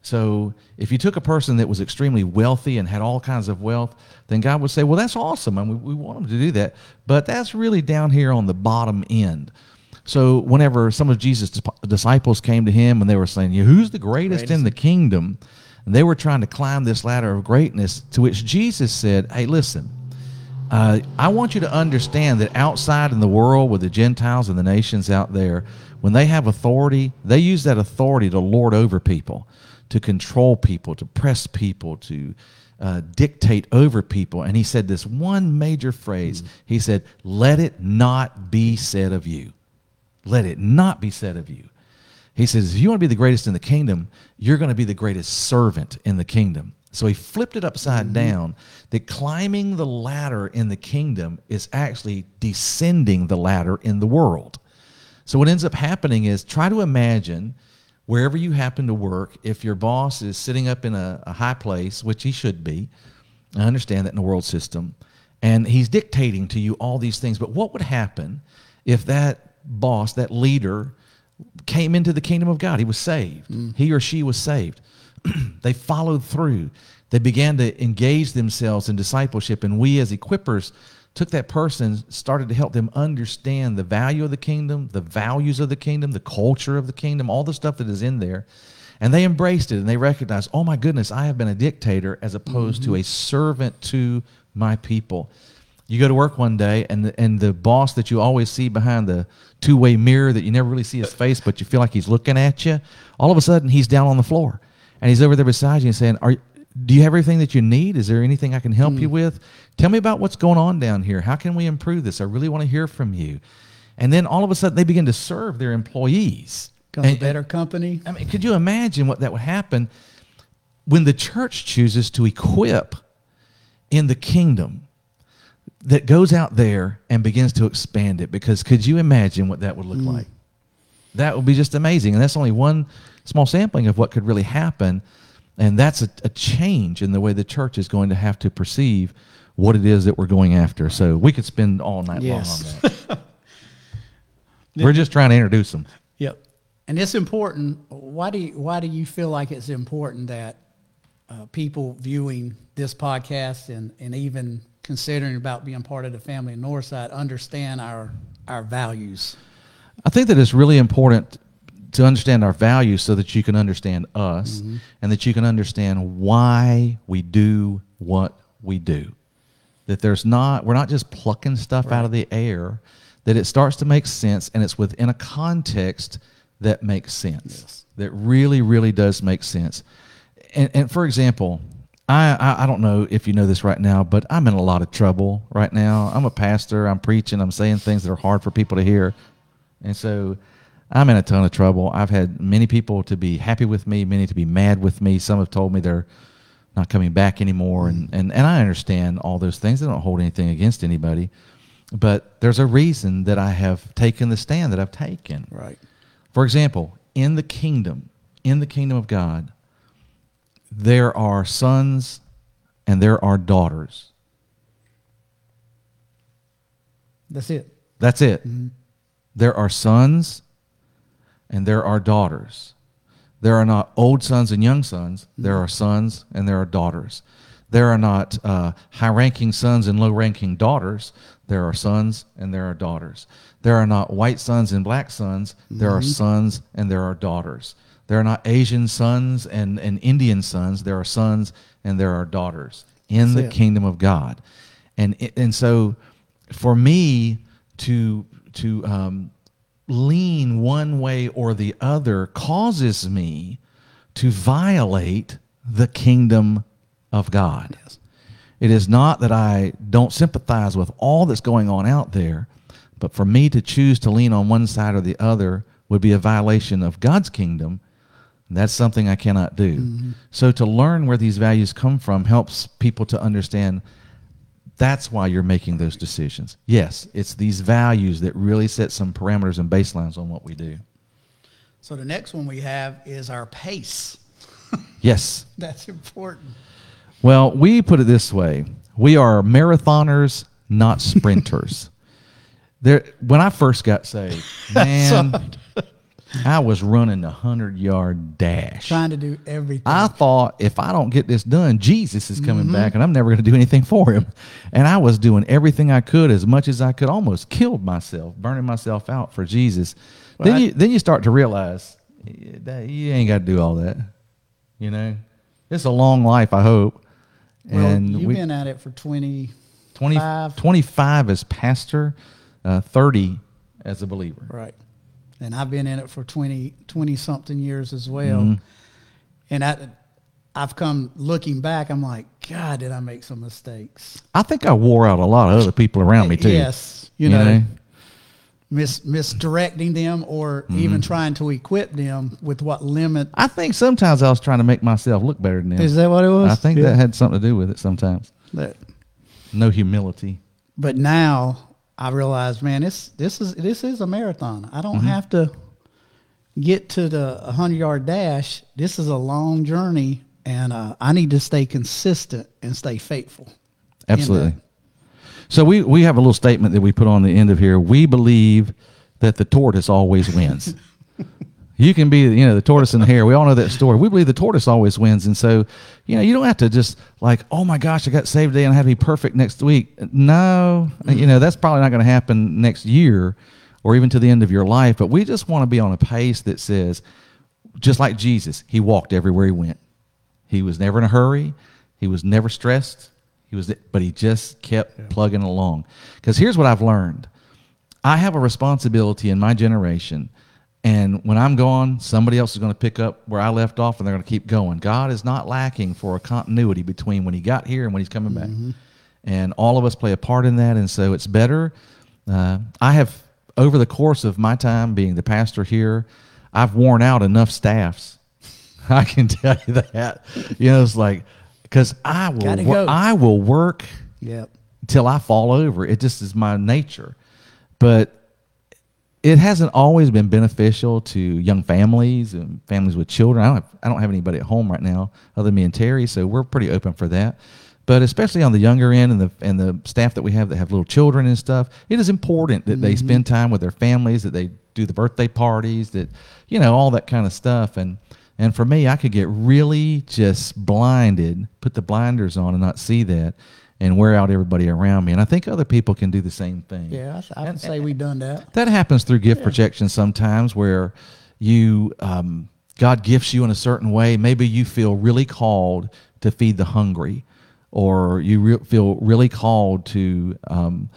So if you took a person that was extremely wealthy and had all kinds of wealth, then God would say, well, that's awesome, and we, we want them to do that, but that's really down here on the bottom end. So whenever some of Jesus' disciples came to him and they were saying, yeah, who's the greatest, greatest in the kingdom? And they were trying to climb this ladder of greatness, to which Jesus said, hey, listen, uh, I want you to understand that outside in the world with the Gentiles and the nations out there, when they have authority, they use that authority to lord over people, to control people, to press people, to uh, dictate over people. And he said this one major phrase. Mm. He said, let it not be said of you. Let it not be said of you. He says, if you want to be the greatest in the kingdom, you're going to be the greatest servant in the kingdom. So he flipped it upside mm-hmm. down, that climbing the ladder in the kingdom is actually descending the ladder in the world. So what ends up happening is, try to imagine wherever you happen to work, if your boss is sitting up in a, a high place, which he should be, I understand that in the world system, and he's dictating to you all these things. But what would happen if that boss, that leader, came into the kingdom of God? He was saved. Mm. He or she was saved. They followed through. They began to engage themselves in discipleship, and we as equippers took that person, started to help them understand the value of the kingdom, the values of the kingdom, the culture of the kingdom, all the stuff that is in there. And they embraced it, and they recognized, oh my goodness, I have been a dictator as opposed mm-hmm. to a servant to my people. You go to work one day, and the, and the boss that you always see behind the two-way mirror that you never really see his face, but you feel like he's looking at you, all of a sudden he's down on the floor, and he's over there beside you and saying, are you? Do you have everything that you need? Is there anything I can help mm. you with? Tell me about what's going on down here. How can we improve this? I really want to hear from you. And then all of a sudden they begin to serve their employees. Become a better company. I mean, could you imagine what that would happen when the church chooses to equip in the kingdom that goes out there and begins to expand it? Because could you imagine what that would look mm. like? That would be just amazing. And that's only one small sampling of what could really happen. And that's a, a change in the way the church is going to have to perceive what it is that we're going after. So we could spend all night yes. long on that. We're just trying to introduce them. Yep. And it's important. Why do you, why do you feel like it's important that uh, people viewing this podcast and, and even considering about being part of the family in Northside understand our our values? I think that it's really important to understand our values so that you can understand us mm-hmm. and that you can understand why we do what we do. That there's not, we're not just plucking stuff right. out of the air, that it starts to make sense, and it's within a context that makes sense, yes. that really, really does make sense. And, and for example, I, I, I don't know if you know this right now, but I'm in a lot of trouble right now. I'm a pastor, I'm preaching, I'm saying things that are hard for people to hear. And so I'm in a ton of trouble. I've had many people to be happy with me, many to be mad with me. Some have told me they're not coming back anymore. And, and, and I understand all those things. I don't hold anything against anybody. But there's a reason that I have taken the stand that I've taken. Right. For example, in the kingdom, in the kingdom of God, there are sons and there are daughters. That's it. That's it. Mm-hmm. There are sons and there are daughters. There are not old sons and young sons. Mm-hmm. There are sons and there are daughters. There are not uh, high-ranking sons and low-ranking daughters. There are sons and there are daughters. There are not white sons and black sons. There mm-hmm. are sons and there are daughters. There are not Asian sons and, and Indian sons. There are sons and there are daughters in That's the it. Kingdom of God. And and so for me to, to um, lean one way or the other causes me to violate the kingdom of God. Yes. It is not that I don't sympathize with all that's going on out there, but for me to choose to lean on one side or the other would be a violation of God's kingdom. That's something I cannot do. Mm-hmm. So to learn where these values come from helps people to understand that's why you're making those decisions. Yes, it's these values that really set some parameters and baselines on what we do. So the next one we have is our pace. Yes. That's important. Well, we put it this way. We are marathoners, not sprinters. There, when I first got saved, man, I was running a hundred-yard dash. Trying to do everything. I thought, if I don't get this done, Jesus is coming mm-hmm. back, and I'm never going to do anything for him. And I was doing everything I could, as much as I could, almost killed myself, burning myself out for Jesus. Well, then I, you then you start to realize that you ain't got to do all that. You know? It's a long life, I hope. Well, and you've we, been at it for twenty, twenty-five. twenty-five as pastor, uh, thirty as a believer. Right. And I've been in it for twenty, twenty-something years as well. Mm-hmm. And I, I've come looking back, I'm like, God, did I make some mistakes? I think I wore out a lot of other people around me, too. Yes. You, you know, know? Mis- misdirecting them or mm-hmm. even trying to equip them with what limit. I think sometimes I was trying to make myself look better than them. Is that what it was? I think yeah. that had something to do with it sometimes. That, no humility. But now I realize, man, this this is this is a marathon. I don't mm-hmm. have to get to the hundred-yard dash. This is a long journey, and uh, I need to stay consistent and stay faithful. Absolutely. So we, we have a little statement that we put on the end of here. We believe that the tortoise always wins. You can be, you know, the tortoise and the hare. We all know that story. We believe the tortoise always wins. And so, you know, you don't have to just like, oh, my gosh, I got saved today and I have to be perfect next week. No, you know, that's probably not going to happen next year or even to the end of your life. But we just want to be on a pace that says, just like Jesus, he walked everywhere he went. He was never in a hurry. He was never stressed. He was, but he just kept yeah. plugging along. Because here's what I've learned. I have a responsibility in my generation, and when I'm gone, somebody else is going to pick up where I left off, and they're going to keep going. God is not lacking for a continuity between when he got here and when he's coming mm-hmm. back. And all of us play a part in that, and so it's better. Uh, I have, over the course of my time being the pastor here, I've worn out enough staffs. I can tell you that. You know, it's like, because I will, wor- I will work yep. till I fall over. It just is my nature. But it hasn't always been beneficial to young families and families with children. I don't have, I don't have anybody at home right now other than me and Terry, so we're pretty open for that. But especially on the younger end and the and the staff that we have that have little children and stuff, it is important that mm-hmm. they spend time with their families, that they do the birthday parties, that, you know, all that kind of stuff. And And for me, I could get really just blinded, put the blinders on and not see that and wear out everybody around me. And I think other people can do the same thing. Yeah, I would say we've done that. That happens through gift yeah. projection sometimes where you um, God gifts you in a certain way. Maybe you feel really called to feed the hungry, or you re- feel really called to, um,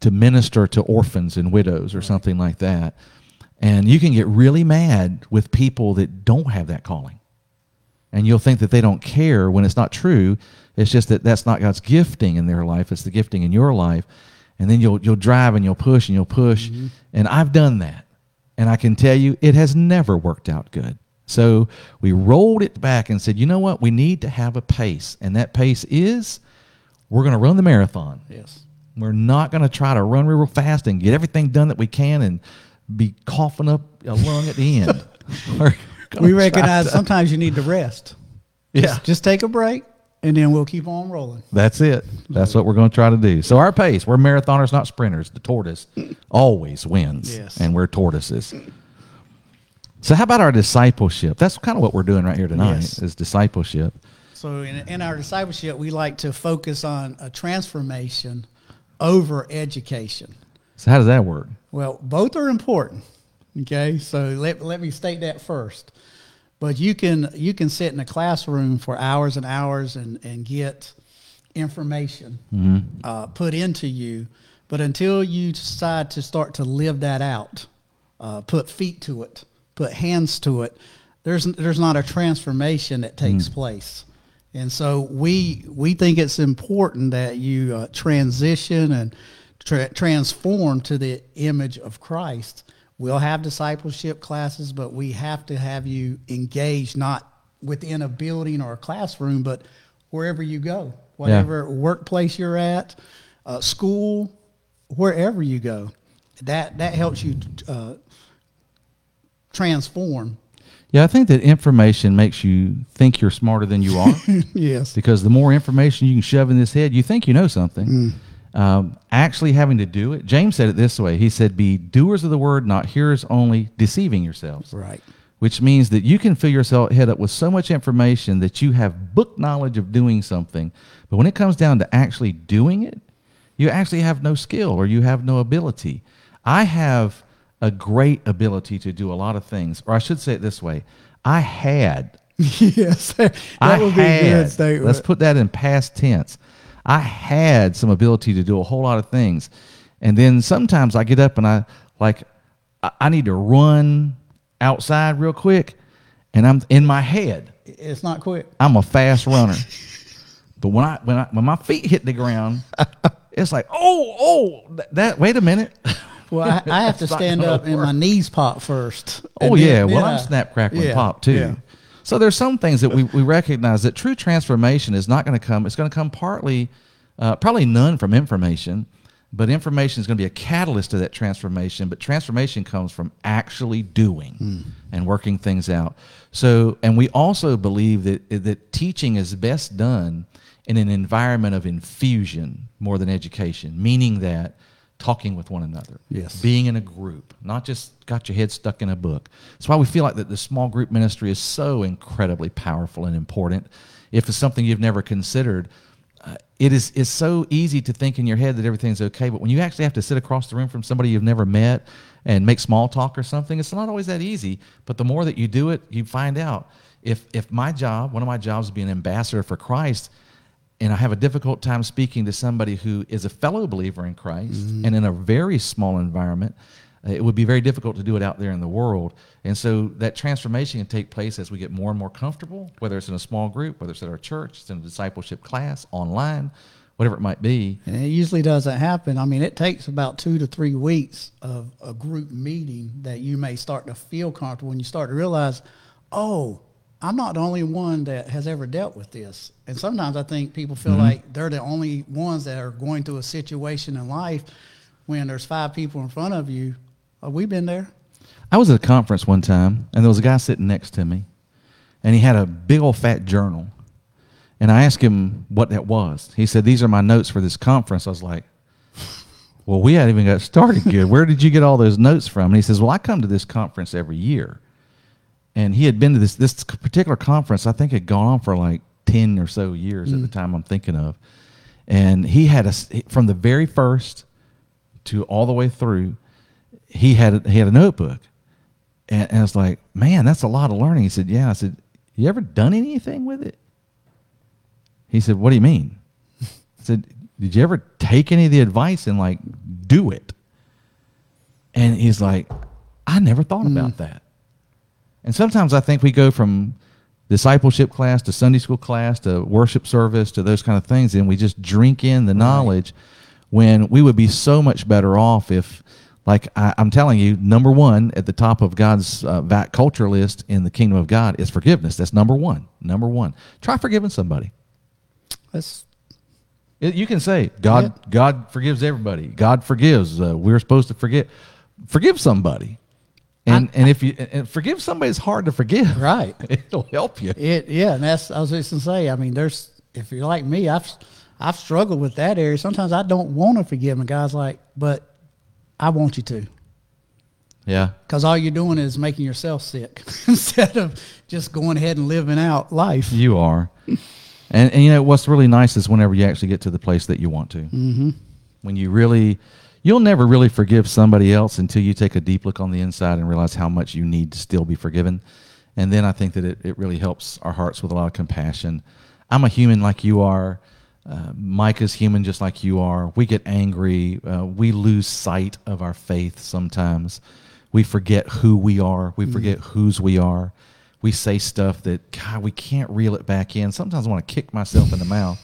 to minister to orphans and widows or right. something like that. And you can get really mad with people that don't have that calling. And you'll think that they don't care when it's not true. It's just that that's not God's gifting in their life. It's the gifting in your life. And then you'll you'll drive and you'll push and you'll push. Mm-hmm. And I've done that. And I can tell you it has never worked out good. So we rolled it back and said, you know what? We need to have a pace. And that pace is we're going to run the marathon. Yes. We're not going to try to run real fast and get everything done that we can and be coughing up a lung at the end. We recognize sometimes you need to rest. Yeah. Just, just take a break, and then we'll keep on rolling. That's it. That's what we're going to try to do. So our pace, we're marathoners, not sprinters. The tortoise always wins, yes. And we're tortoises. So how about our discipleship? That's kind of what we're doing right here tonight, yes. Is discipleship. So in, in our discipleship, we like to focus on a transformation over education. So how does that work? Well, both are important. Okay, so let let me state that first. But you can you can sit in a classroom for hours and hours and, and get information mm-hmm. uh, put into you. But until you decide to start to live that out, uh, put feet to it, put hands to it, there's there's not a transformation that takes mm-hmm. place. And so we we think it's important that you uh, transition and tra- transform to the image of Christ. We'll have discipleship classes, but we have to have you engaged not within a building or a classroom, but wherever you go, whatever yeah. workplace you're at, uh, school, wherever you go. That that helps you uh, transform. Yeah, I think that information makes you think you're smarter than you are. Yes. Because the more information you can shove in this head, you think you know something. Mm. Um, actually having to do it. James said it this way. He said, be doers of the word, not hearers only, deceiving yourselves. Right. Which means that you can fill yourself head up with so much information that you have book knowledge of doing something. But when it comes down to actually doing it, you actually have no skill or you have no ability. I have a great ability to do a lot of things, or I should say it this way. I had. Yes. That I would be had, a good statement. Let's put that in past tense. I had some ability to do a whole lot of things. And then sometimes I get up and I like, I need to run outside real quick. And I'm in my head. It's not quick. I'm a fast runner. But when I, when I, when my feet hit the ground, it's like, oh, oh, that, that wait a minute. Well, I, I have to stand up and my knees pop first. Oh yeah. Then, well, yeah. I'm snap, crackle, yeah. and pop too. Yeah. So there's some things that we, we recognize that true transformation is not going to come. It's going to come partly, uh, probably none from information, but information is going to be a catalyst to that transformation. But transformation comes from actually doing mm. and working things out. So, and we also believe that that teaching is best done in an environment of infusion more than education, meaning that talking with one another, yes. being in a group, not just got your head stuck in a book. That's why we feel like that the small group ministry is so incredibly powerful and important. If it's something you've never considered, uh, it is it's so easy to think in your head that everything's okay, but when you actually have to sit across the room from somebody you've never met and make small talk or something, it's not always that easy. But the more that you do it, you find out. If if my job, one of my jobs is to be an ambassador for Christ, and I have a difficult time speaking to somebody who is a fellow believer in Christ mm-hmm. and in a very small environment, it would be very difficult to do it out there in the world. And so that transformation can take place as we get more and more comfortable, whether it's in a small group, whether it's at our church, it's in a discipleship class, online, whatever it might be. And it usually doesn't happen. I mean, it takes about two to three weeks of a group meeting that you may start to feel comfortable and you start to realize, oh, I'm not the only one that has ever dealt with this. And sometimes I think people feel mm-hmm. like they're the only ones that are going through a situation in life when there's five people in front of you. Have we been there? I was at a conference one time, and there was a guy sitting next to me, and he had a big old fat journal. And I asked him what that was. He said, these are my notes for this conference. I was like, well, we hadn't even got started good. Where did you get all those notes from? And he says, well, I come to this conference every year. And he had been to this this particular conference, I think had gone on for like ten or so years mm. at the time I'm thinking of. And he had, a, from the very first to all the way through, he had a, he had a notebook. And, and I was like, man, that's a lot of learning. He said, yeah. I said, you ever done anything with it? He said, what do you mean? I said, did you ever take any of the advice and like do it? And he's like, I never thought mm. about that. And sometimes I think we go from discipleship class to Sunday school class to worship service to those kind of things, and we just drink in the knowledge right. when we would be so much better off if Like I, I'm telling you, number one at the top of God's uh, vac culture list in the kingdom of God is forgiveness. That's number one. Number one. Try forgiving somebody. That's it, you can say God. Yeah. God forgives everybody. God forgives. Uh, we're supposed to forget. Forgive somebody, and I, and if you and forgive somebody, it's hard to forgive. Right. It'll help you. It yeah, and that's I was just gonna say. I mean, there's if you're like me, I've I've struggled with that area. Sometimes I don't want to forgive, and God's like, but. I want you to. Yeah. Because all you're doing is making yourself sick instead of just going ahead and living out life. You are. and, and, you know, what's really nice is whenever you actually get to the place that you want to. Mm-hmm. When you really, you'll never really forgive somebody else until you take a deep look on the inside and realize how much you need to still be forgiven. And then I think that it, it really helps our hearts with a lot of compassion. I'm a human like you are. Uh, Mike is human just like you are. We get angry. Uh, we lose sight of our faith sometimes. We forget who we are. We forget mm-hmm. whose we are. We say stuff that, God, we can't reel it back in. Sometimes I want to kick myself in the mouth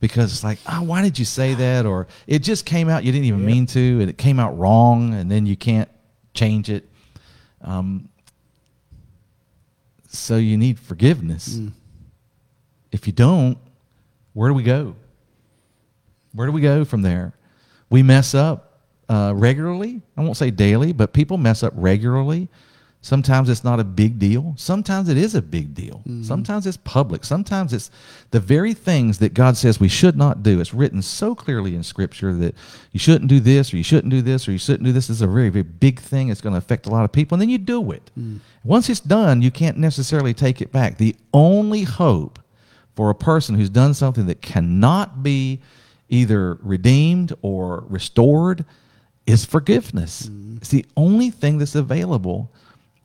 because it's like, oh, why did you say that? Or it just came out. You didn't even yep. mean to, and it came out wrong, and then you can't change it. Um, so you need forgiveness. Mm. If you don't, where do we go? Where do we go from there? We mess up uh, regularly. I won't say daily, but people mess up regularly. Sometimes it's not a big deal. Sometimes it is a big deal. Mm-hmm. Sometimes it's public. Sometimes it's the very things that God says we should not do. It's written so clearly in Scripture that you shouldn't do this, or you shouldn't do this, or you shouldn't do this. This is a very, very big thing. It's going to affect a lot of people, and then you do it. Mm. Once it's done, you can't necessarily take it back. The only hope for a person who's done something that cannot be either redeemed or restored is forgiveness. Mm-hmm. It's the only thing that's available.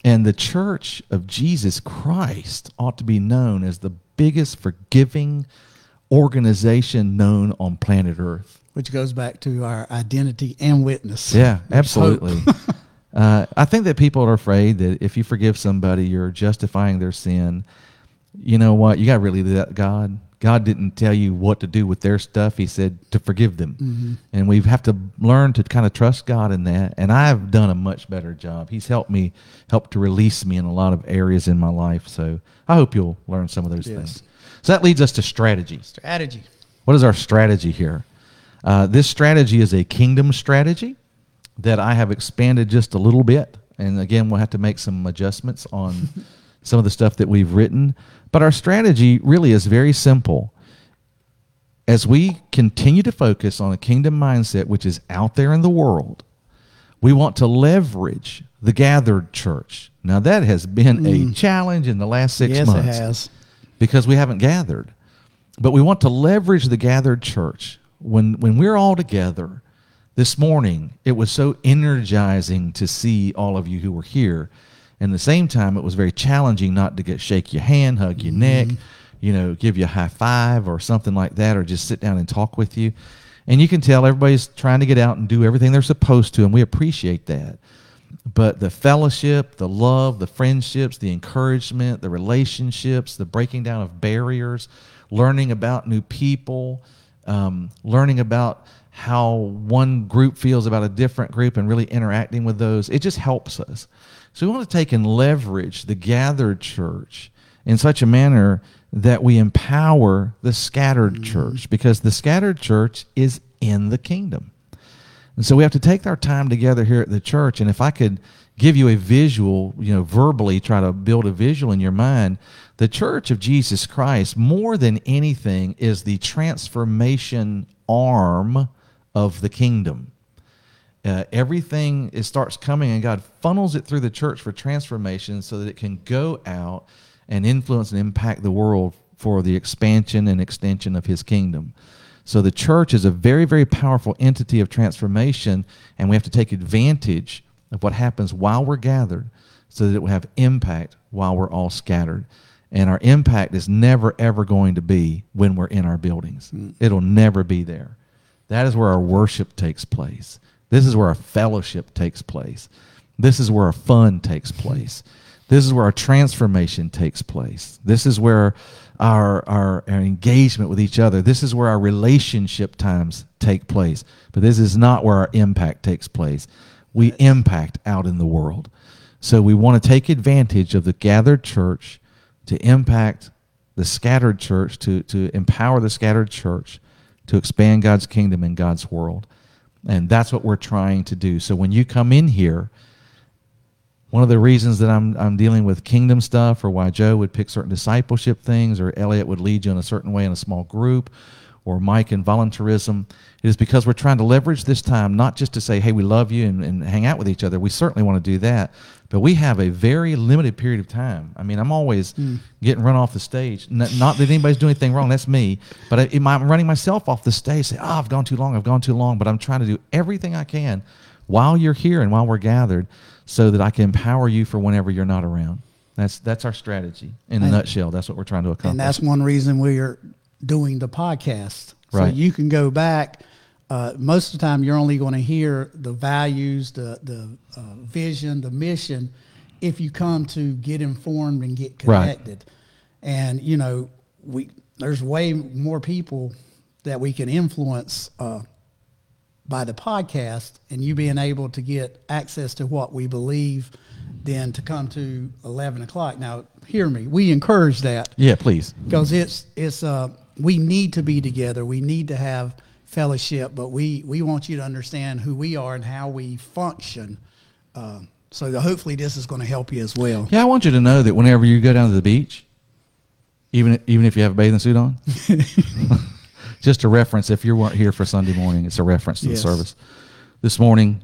And the Church of Jesus Christ ought to be known as the biggest forgiving organization known on planet Earth. Which goes back to our identity and witness. Yeah, absolutely. uh, I think that people are afraid that if you forgive somebody, you're justifying their sin. You know what? You got to really do that, God. God didn't tell you what to do with their stuff. He said to forgive them. Mm-hmm. And we have to learn to kind of trust God in that. And I've done a much better job. He's helped me, helped to release me in a lot of areas in my life. So I hope you'll learn some of those yes. things. So that leads us to strategy. Strategy. What is our strategy here? Uh, this strategy is a kingdom strategy that I have expanded just a little bit. And again, we'll have to make some adjustments on some of the stuff that we've written. But our strategy really is very simple. As we continue to focus on a kingdom mindset, which is out there in the world, we want to leverage the gathered church. Now, that has been mm. a challenge in the last six yes, months. Yes, it has. Because we haven't gathered. But we want to leverage the gathered church. When, when we're all together this morning, it was so energizing to see all of you who were here. And at the same time, it was very challenging not to get shake your hand, hug your mm-hmm. neck, you know, give you a high five or something like that, or just sit down and talk with you. And you can tell everybody's trying to get out and do everything they're supposed to, and we appreciate that. But the fellowship, the love, the friendships, the encouragement, the relationships, the breaking down of barriers, learning about new people, um, learning about how one group feels about a different group and really interacting with those, it just helps us. So we want to take and leverage the gathered church in such a manner that we empower the scattered mm-hmm. church, because the scattered church is in the kingdom. And so we have to take our time together here at the church. And if I could give you a visual, you know, verbally try to build a visual in your mind, the Church of Jesus Christ, more than anything, is the transformation arm of the kingdom. Uh, everything it starts coming, and God funnels it through the church for transformation so that it can go out and influence and impact the world for the expansion and extension of his kingdom. So the church is a very, very powerful entity of transformation, and we have to take advantage of what happens while we're gathered so that it will have impact while we're all scattered. And our impact is never, ever going to be when we're in our buildings. Mm. It'll never be there. That is where our worship takes place. This is where our fellowship takes place. This is where our fun takes place. This is where our transformation takes place. This is where our, our, our engagement with each other, this is where our relationship times take place. But this is not where our impact takes place. We impact out in the world. So we want to take advantage of the gathered church to impact the scattered church, to, to empower the scattered church to expand God's kingdom and God's world. And that's what we're trying to do. So when you come in here, one of the reasons that I'm I'm dealing with kingdom stuff, or why Joe would pick certain discipleship things, or Elliot would lead you in a certain way in a small group, or Mike in volunteerism, is because we're trying to leverage this time not just to say, hey, we love you and, and hang out with each other. We certainly want to do that. But we have a very limited period of time. I mean, I'm always mm. getting run off the stage. Not, not that anybody's doing anything wrong. That's me. But I, I'm running myself off the stage. Say, oh, I've gone too long. I've gone too long. But I'm trying to do everything I can while you're here and while we're gathered, so that I can empower you for whenever you're not around. That's that's our strategy. In a and, nutshell, that's what we're trying to accomplish. And that's one reason we're doing the podcast. Right. So you can go back. Uh, most of the time, you're only going to hear the values, the, the uh, vision, the mission, if you come to get informed and get connected. Right. And, you know, we there's way more people that we can influence uh by the podcast, and you being able to get access to what we believe than to come to eleven o'clock. Now, hear me. We encourage that. Yeah, please. Because it's, it's uh, we need to be together. We need to have fellowship, but we, we want you to understand who we are and how we function. Uh, so the, hopefully this is going to help you as well. Yeah, I want you to know that whenever you go down to the beach, even even if you have a bathing suit on, just a reference, if you weren't here for Sunday morning, it's a reference to yes. the service this morning.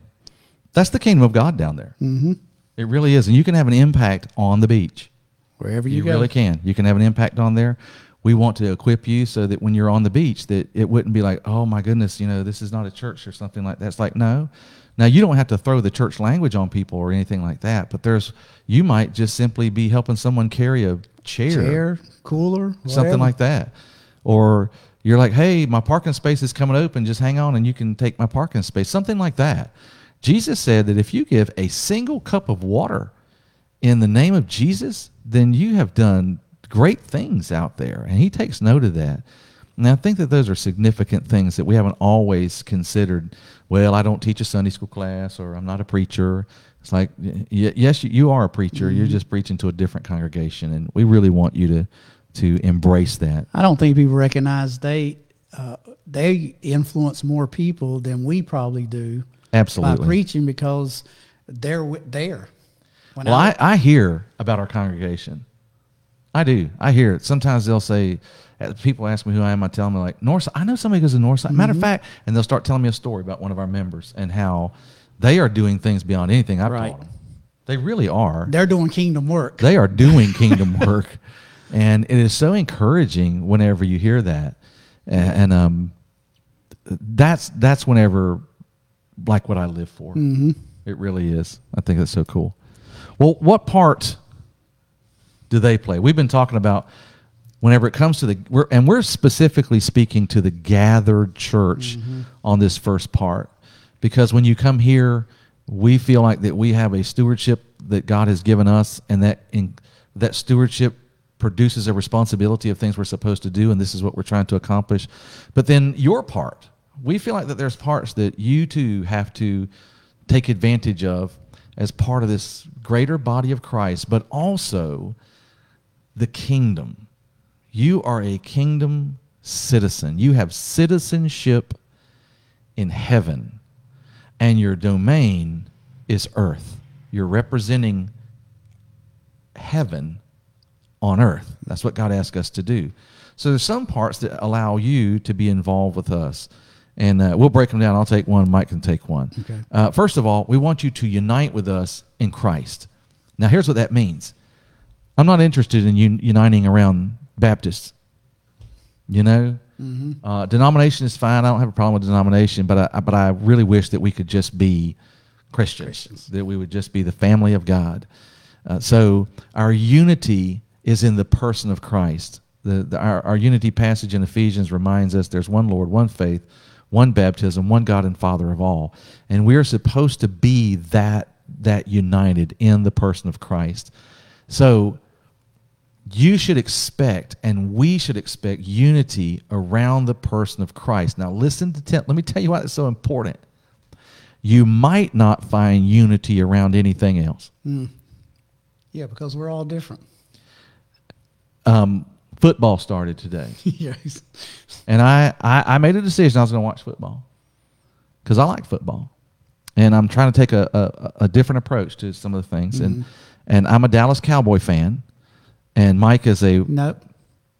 That's the kingdom of God down there. Mm-hmm. It really is. And you can have an impact on the beach. Wherever you, you go. You really can. You can have an impact on there. We want to equip you so that when you're on the beach, that it wouldn't be like, oh, my goodness, you know, this is not a church or something like that. It's like, no. Now, you don't have to throw the church language on people or anything like that, but there's you might just simply be helping someone carry a chair. Chair, cooler, whatever. Something like that. Or you're like, hey, my parking space is coming open. Just hang on and you can take my parking space. Something like that. Jesus said that if you give a single cup of water in the name of Jesus, then you have done great things out there. And he takes note of that. And I think that those are significant things that we haven't always considered. Well, I don't teach a Sunday school class, or I'm not a preacher. It's like, yes, you are a preacher. Mm-hmm. You're just preaching to a different congregation. And we really want you to to embrace that. I don't think people recognize they uh, they influence more people than we probably do. Absolutely. By preaching, because they're w- there. When well, I, I, I hear about our congregation. I do. I hear it. Sometimes they'll say, people ask me who I am, I tell them, like, Northside. I know somebody goes to Northside. Mm-hmm. Matter of fact, and they'll start telling me a story about one of our members and how they are doing things beyond anything I've right. taught them. They really are. They're doing kingdom work. They are doing kingdom work. And it is so encouraging whenever you hear that. And, and um, that's that's whenever, like, what I live for. Mm-hmm. It really is. I think that's so cool. Well, what part do they play? We've been talking about whenever it comes to the, we're, and we're specifically speaking to the gathered church mm-hmm. on this first part. Because when you come here, we feel like that we have a stewardship that God has given us, and that in, that stewardship produces a responsibility of things we're supposed to do, and this is what we're trying to accomplish. But then your part, we feel like that there's parts that you too have to take advantage of as part of this greater body of Christ, but also the kingdom. You are a kingdom citizen. You have citizenship in heaven, and your domain is earth. You're representing heaven on earth. That's what God asked us to do. So there's some parts that allow you to be involved with us. And uh, we'll break them down. I'll take one. Mike can take one. Okay. Uh, first of all, we want you to unite with us in Christ. Now, here's what that means. I'm not interested in un- uniting around Baptists. You know? Mm-hmm. Uh, denomination is fine. I don't have a problem with denomination, but I, but I really wish that we could just be Christians, Christians. That we would just be the family of God. Uh, so our unity is in the person of Christ. The, the, our, our unity passage in Ephesians reminds us there's one Lord, one faith, one baptism, one God and Father of all. And we are supposed to be that that united in the person of Christ. So you should expect, and we should expect, unity around the person of Christ. Now listen to, ten, let me tell you why that's so important. you might not find unity around anything else. Mm. Yeah, because we're all different. Um, football started today. Yes. And I, I, I made a decision I was going to watch football because I like football. And I'm trying to take a, a, a different approach to some of the things. Mm-hmm. And and I'm a Dallas Cowboy fan. And Mike is a nope.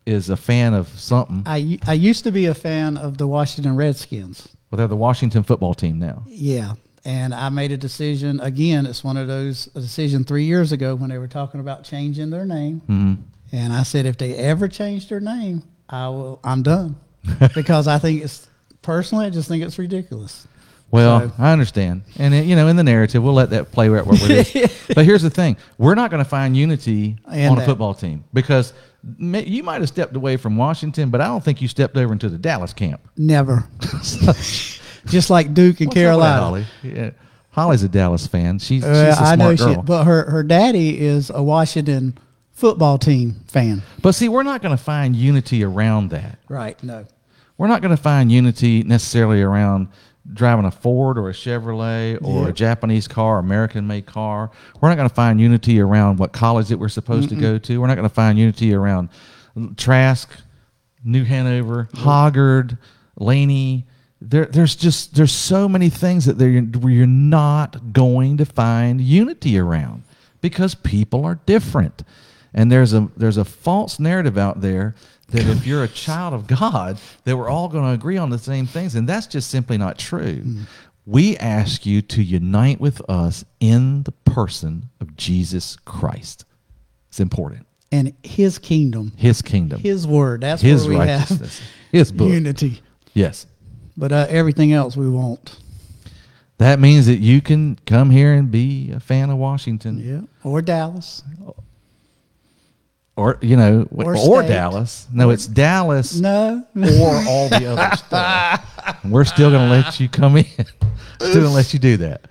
is a fan of something. I, I used to be a fan of the Washington Redskins. Well, they're the Washington football team now. Yeah. And I made a decision. Again, it's one of those, a decision three years ago when they were talking about changing their name. Mm-hmm. And I said, if they ever change their name, I will, I'm done. Because I think it's, personally, I just think it's ridiculous. Well, so. I understand. And, it, you know, in the narrative, we'll let that play right where it is. But here's the thing. We're not going to find unity and on that. a football team because you might have stepped away from Washington, but I don't think you stepped over into the Dallas camp. Never. Just like Duke and What's Carolina. Holly? Yeah. Holly's a Dallas fan. She's, uh, she's a smart I know girl. She, but her, her daddy is a Washington football team fan. But see, we're not going to find unity around that. Right, no. We're not going to find unity necessarily around driving a Ford or a Chevrolet or yeah. a Japanese car, American-made car. We're not going to find unity around what college that we're supposed Mm-mm. to go to. We're not going to find unity around Trask, New Hanover, yeah. Hoggard, Laney. There, there's just there's so many things that there you're not going to find unity around because people are different, and there's a there's a false narrative out there that if you're a child of God, that we're all going to agree on the same things, and that's just simply not true. Mm. We ask you to unite with us in the person of Jesus Christ. It's important. And His kingdom. His kingdom. His word. That's His where we righteousness. Have His book. Unity. Yes. But uh, everything else we won't. That means that you can come here and be a fan of Washington. Yeah, or Dallas. Or, you know, or, or Dallas. No, it's Dallas no. or all the other stuff. We're still going to let you come in. Still going to let you do that.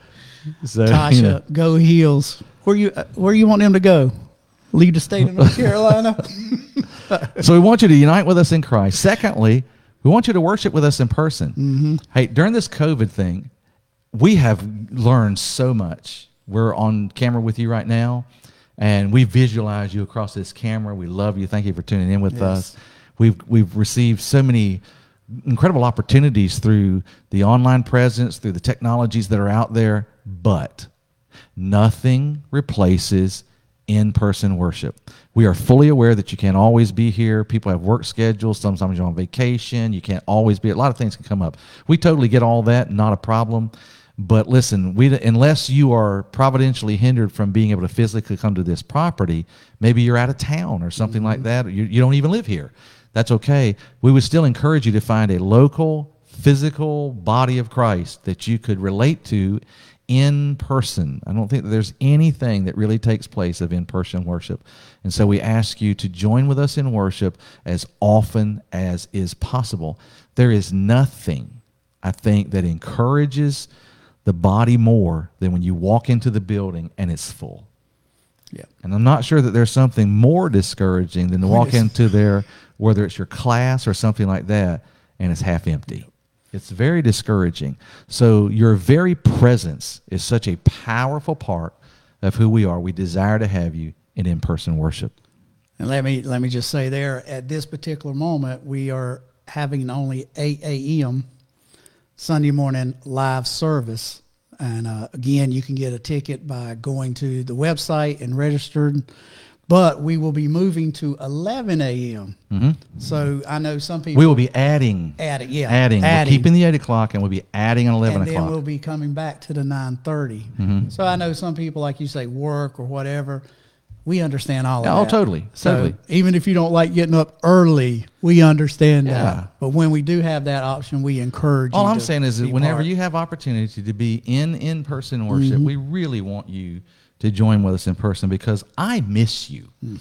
So, Tasha, you know. Go Heels. Where you where you want them to go? Leave the state of North Carolina? So we want you to unite with us in Christ. Secondly, we want you to worship with us in person. Mm-hmm. Hey, during this COVID thing, we have learned so much. We're on camera with you right now, and we visualize you across this camera. We love you. Thank you for tuning in with yes. us. We've we've received so many incredible opportunities through the online presence, through the technologies that are out there, but nothing replaces in-person worship. We are fully aware that you can't always be here. People have work schedules. Sometimes you're on vacation. You can't always be. A lot of things can come up. We totally get all that. Not a problem. But listen, we unless you are providentially hindered from being able to physically come to this property, maybe you're out of town or something mm-hmm. like that. Or you, you don't even live here. That's okay. We would still encourage you to find a local, physical body of Christ that you could relate to in person. I don't think that there's anything that really takes place of in-person worship. And so we ask you to join with us in worship as often as is possible. There is nothing, I think, that encourages the body more than when you walk into the building and it's full. Yeah. And I'm not sure that there's something more discouraging than to walk into there, whether it's your class or something like that, and it's half empty. It's very discouraging. So your very presence is such a powerful part of who we are. We desire to have you in in-person worship. And let me let me just say there, at this particular moment, we are having only eight a.m. Sunday morning live service. And uh, again, you can get a ticket by going to the website and registering. But we will be moving to eleven a.m. Mm-hmm. So I know some people. We will be adding. Adding, yeah. Adding. adding. We're keeping the eight o'clock, and we'll be adding an eleven o'clock. And then o'clock. We'll be coming back to the nine thirty. Mm-hmm. So I know some people, like you say, work or whatever. We understand all yeah, of oh, that. Oh, totally. So totally. Even if you don't like getting up early, we understand yeah. that. But when we do have that option, we encourage all you All I'm to saying is that whenever part. You have opportunity to be in in-person worship, mm-hmm. we really want you to join with us in person because I miss you. Mm.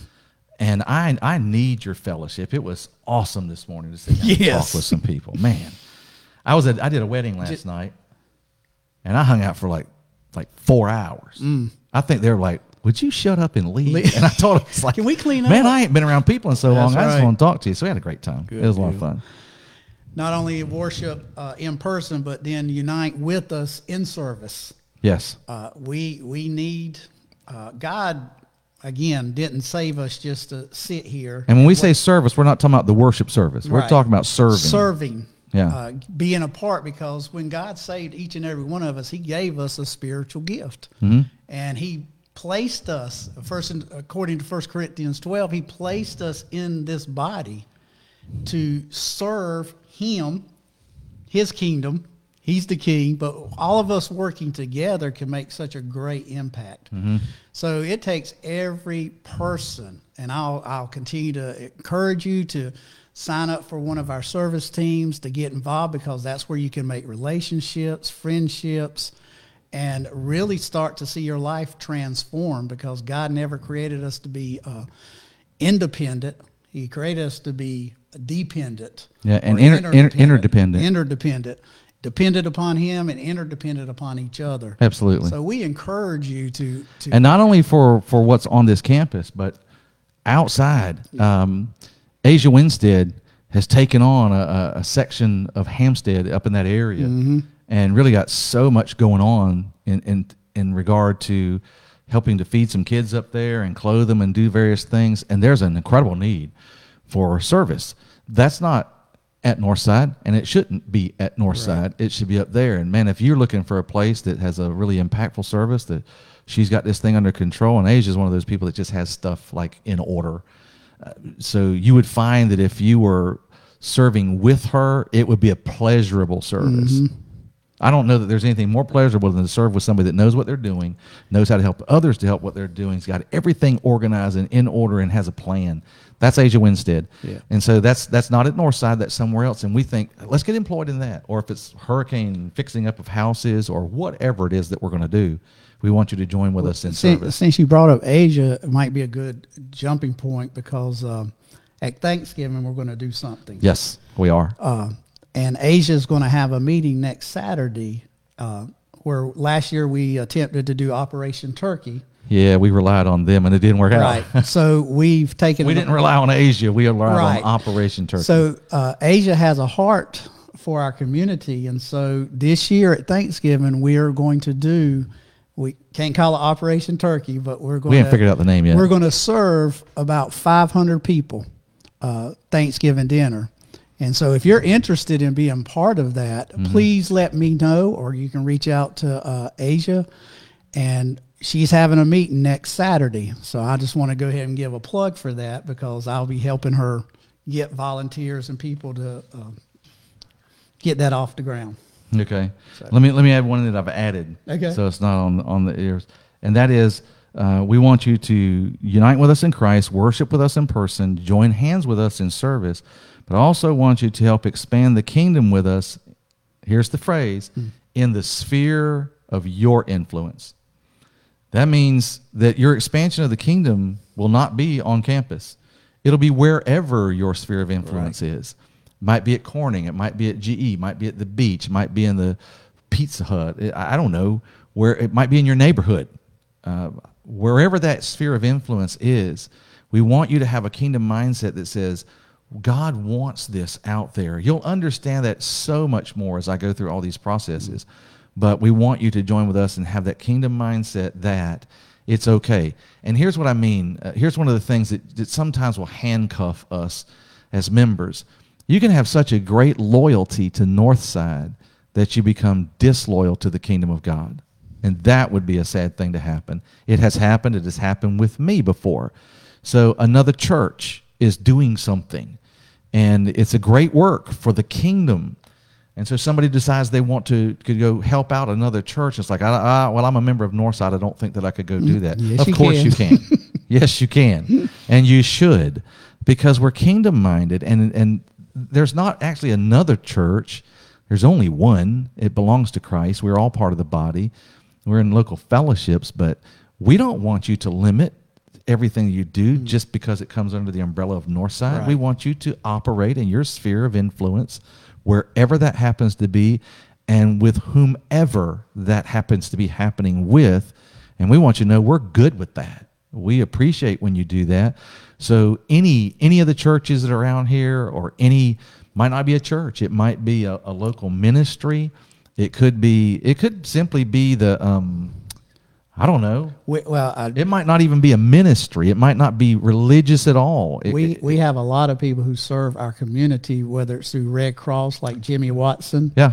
And I I need your fellowship. It was awesome this morning to sit down yes. and talk with some people. Man, I was at, I did a wedding last Just, night, and I hung out for like like four hours. Mm. I think they were like, would you shut up and leave? leave. And I told them, like, can we clean up? Man, I ain't been around people in so That's long. Right. I just want to talk to you. So we had a great time. Good it was deal. A lot of fun. not only worship uh, in person, but then unite with us in service. Yes. Uh, we we need uh, God. Again, didn't save us just to sit here. And when we what, say service, we're not talking about the worship service. Right. We're talking about serving. Serving. Yeah. Uh, being a part, because when God saved each and every one of us, he gave us a spiritual gift. Mm-hmm. And he placed us, first, according to First Corinthians twelve, he placed us in this body to serve him, his kingdom. He's the king, but all of us working together can make such a great impact. Mm-hmm. So it takes every person, and I'll I'll continue to encourage you to sign up for one of our service teams, to get involved, because that's where you can make relationships, friendships, and really start to see your life transformed, because God never created us to be uh, independent. He created us to be dependent. Yeah, and inter- interdependent. Interdependent. interdependent. Dependent upon him and interdependent upon each other. Absolutely. So we encourage you to, to and not only for, for what's on this campus, but outside. Um, Asia Winstead has taken on a, a section of Hampstead up in that area, mm-hmm. and really got so much going on in, in in regard to helping to feed some kids up there and clothe them and do various things. And there's an incredible need for service. That's not at Northside, and it shouldn't be at Northside. Right. It should be up there. And man, if you're looking for a place that has a really impactful service, that she's got this thing under control, and Asia's one of those people that just has stuff like in order. Uh, so you would find that if you were serving with her, it would be a pleasurable service. Mm-hmm. I don't know that there's anything more pleasurable than to serve with somebody that knows what they're doing, knows how to help others to help what they're doing, has got everything organized and in order and has a plan. That's Asia Winstead. Yeah. And so that's that's not at Northside, that's somewhere else. And we think, let's get employed in that. Or if it's hurricane fixing up of houses or whatever it is that we're going to do, we want you to join with well, us in since, service. Since you brought up Asia, it might be a good jumping point, because um, at Thanksgiving, we're going to do something. Yes, we are. Uh, and Asia is going to have a meeting next Saturday, uh, where last year we attempted to do Operation Turkey. Yeah, we relied on them, and it didn't work out. Right. So we've taken... We didn't rely on Asia. We relied right. on Operation Turkey. So uh, Asia has a heart for our community, and so this year at Thanksgiving, we are going to do... We can't call it Operation Turkey, but we're going to... We haven't figured out the name yet. We're going to serve about five hundred people uh, Thanksgiving dinner. And so if you're interested in being part of that, mm-hmm. please let me know, or you can reach out to uh, Asia, and... She's having a meeting next Saturday, so I just want to go ahead and give a plug for that, because I'll be helping her get volunteers and people to uh, get that off the ground. Okay. So. Let me let me add one that I've added, okay. so it's not on, on the ears, and that is uh, we want you to unite with us in Christ, worship with us in person, join hands with us in service, but I also want you to help expand the kingdom with us, here's the phrase, mm. in the sphere of your influence. That means that your expansion of the kingdom will not be on campus. It'll be wherever your sphere of influence right. is. It might be at Corning. It might be at G E. It might be at the beach. It might be in the Pizza Hut. It, I don't know. Where it might be in your neighborhood. Uh, wherever that sphere of influence is, we want you to have a kingdom mindset that says, God wants this out there. You'll understand that so much more as I go through all these processes. Mm-hmm. But we want you to join with us and have that kingdom mindset that it's okay. And here's what I mean. Uh, here's one of the things that, that sometimes will handcuff us as members. You can have such a great loyalty to Northside that you become disloyal to the kingdom of God. And that would be a sad thing to happen. It has happened. It has happened with me before. So another church is doing something, and it's a great work for the kingdom. And so somebody decides they want to could go help out another church. It's like, I, I, well, I'm a member of Northside. I don't think that I could go do that. Yes, of you course can. you can. Yes, you can. And you should, because we're kingdom-minded. And, and there's not actually another church. There's only one. It belongs to Christ. We're all part of the body. We're in local fellowships. But we don't want you to limit everything you do mm-hmm. just because it comes under the umbrella of Northside. Right. We want you to operate in your sphere of influence, wherever that happens to be, and with whomever that happens to be happening with. And we want you to know we're good with that. We appreciate when you do that. So any any of the churches that are around here, or any might not be a church. It might be a, a local ministry. It could be. It could simply be the. Um, I don't know. We, well, I, it might not even be a ministry. It might not be religious at all. It, we it, we have a lot of people who serve our community, whether it's through Red Cross, like Jimmy Watson. Yeah.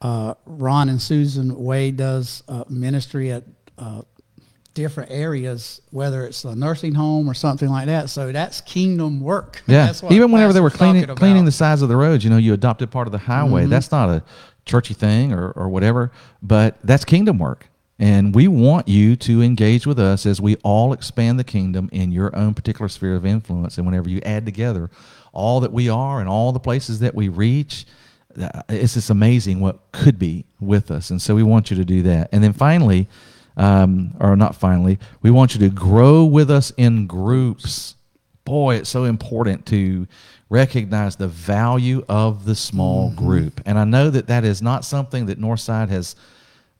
Uh, Ron and Susan Wade does uh, ministry at uh, different areas, whether it's a nursing home or something like that. So that's kingdom work. Yeah. That's what even whenever they were cleaning cleaning the sides of the roads, you know, you adopted part of the highway. Mm-hmm. That's not a churchy thing or or whatever, but that's kingdom work. And we want you to engage with us as we all expand the kingdom in your own particular sphere of influence. And whenever you add together all that we are and all the places that we reach, it's just amazing what could be with us. And so we want you to do that. And then finally, um, or not finally, we want you to grow with us in groups. Boy, it's so important to recognize the value of the small mm-hmm. group. And I know that that is not something that Northside has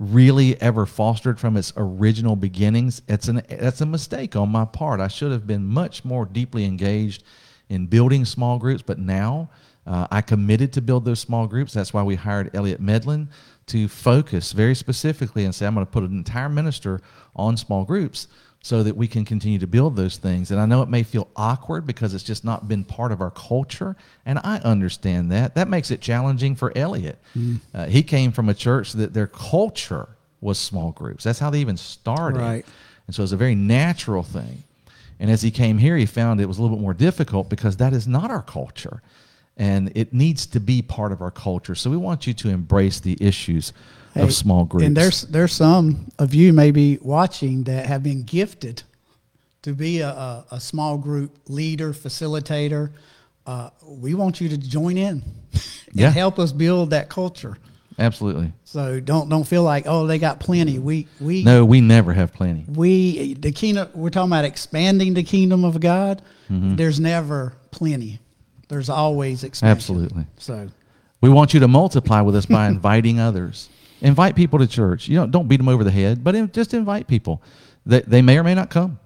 really ever fostered from its original beginnings. It's an that's a mistake on my part. I should have been much more deeply engaged in building small groups, but now uh, I committed to build those small groups. That's why we hired Elliot Medlin to focus very specifically and say, I'm going to put an entire minister on small groups so that we can continue to build those things. And I know it may feel awkward because it's just not been part of our culture, and I understand that. That makes it challenging for Elliot. Mm. Uh, he came from a church that their culture was small groups. That's how they even started. Right. And so it's a very natural thing. And as he came here, he found it was a little bit more difficult because that is not our culture, and it needs to be part of our culture. So we want you to embrace the issues Hey, of small groups. And there's there's some of you maybe watching that have been gifted to be a, a, a small group leader, facilitator. Uh, we want you to join in and yeah. help us build that culture. Absolutely. So don't don't feel like, oh, they got plenty. We we no, we never have plenty. We the kingdom. We're talking about expanding the kingdom of God. Mm-hmm. There's never plenty. There's always expansion. Absolutely. So we want you to multiply with us by inviting others. Invite people to church. You know, don't beat them over the head, but in, just invite people. They, they may or may not come.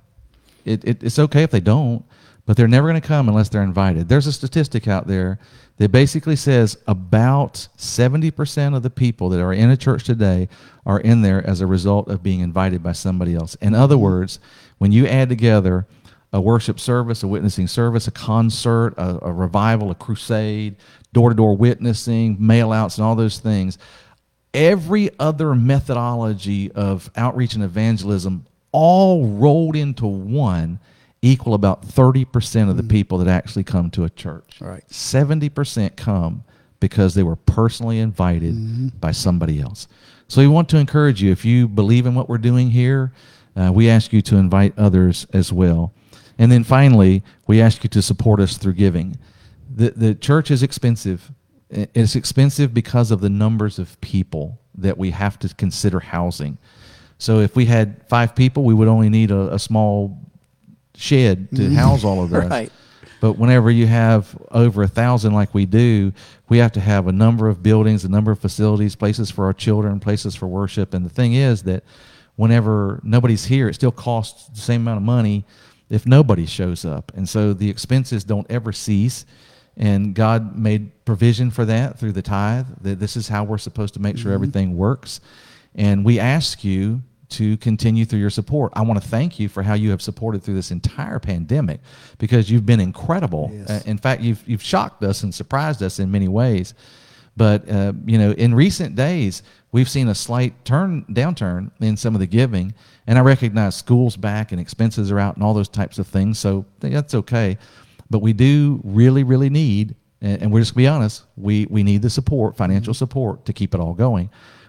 It, it, it's okay if they don't, but they're never going to come unless they're invited. There's a statistic out there that basically says about seventy percent of the people that are in a church today are in there as a result of being invited by somebody else. In other words, when you add together a worship service, a witnessing service, a concert, a, a revival, a crusade, door-to-door witnessing, mail-outs, and all those things, every other methodology of outreach and evangelism all rolled into one equal about thirty percent of the people that actually come to a church. Right. seventy percent come because they were personally invited mm-hmm. by somebody else. So we want to encourage you, if you believe in what we're doing here, uh, we ask you to invite others as well. And then finally, we ask you to support us through giving. The, the church is expensive. It's expensive because of the numbers of people that we have to consider housing. So if we had five people, we would only need a, a small shed to house all of us. Right. But whenever you have over a thousand like we do, we have to have a number of buildings, a number of facilities, places for our children, places for worship. And the thing is that whenever nobody's here, it still costs the same amount of money if nobody shows up. And so the expenses don't ever cease. And God made provision for that through the tithe, that this is how we're supposed to make sure everything works. And we ask you to continue through your support. I want to thank you for how you have supported through this entire pandemic, because you've been incredible. Yes. Uh, in fact, you've you've shocked us and surprised us in many ways. But, uh, you know, in recent days, we've seen a slight turn downturn in some of the giving. And I recognize school's back and expenses are out and all those types of things, so that's okay. But we do really, really need, and we're just going to be honest, we, we need the support, financial support, to keep it all going.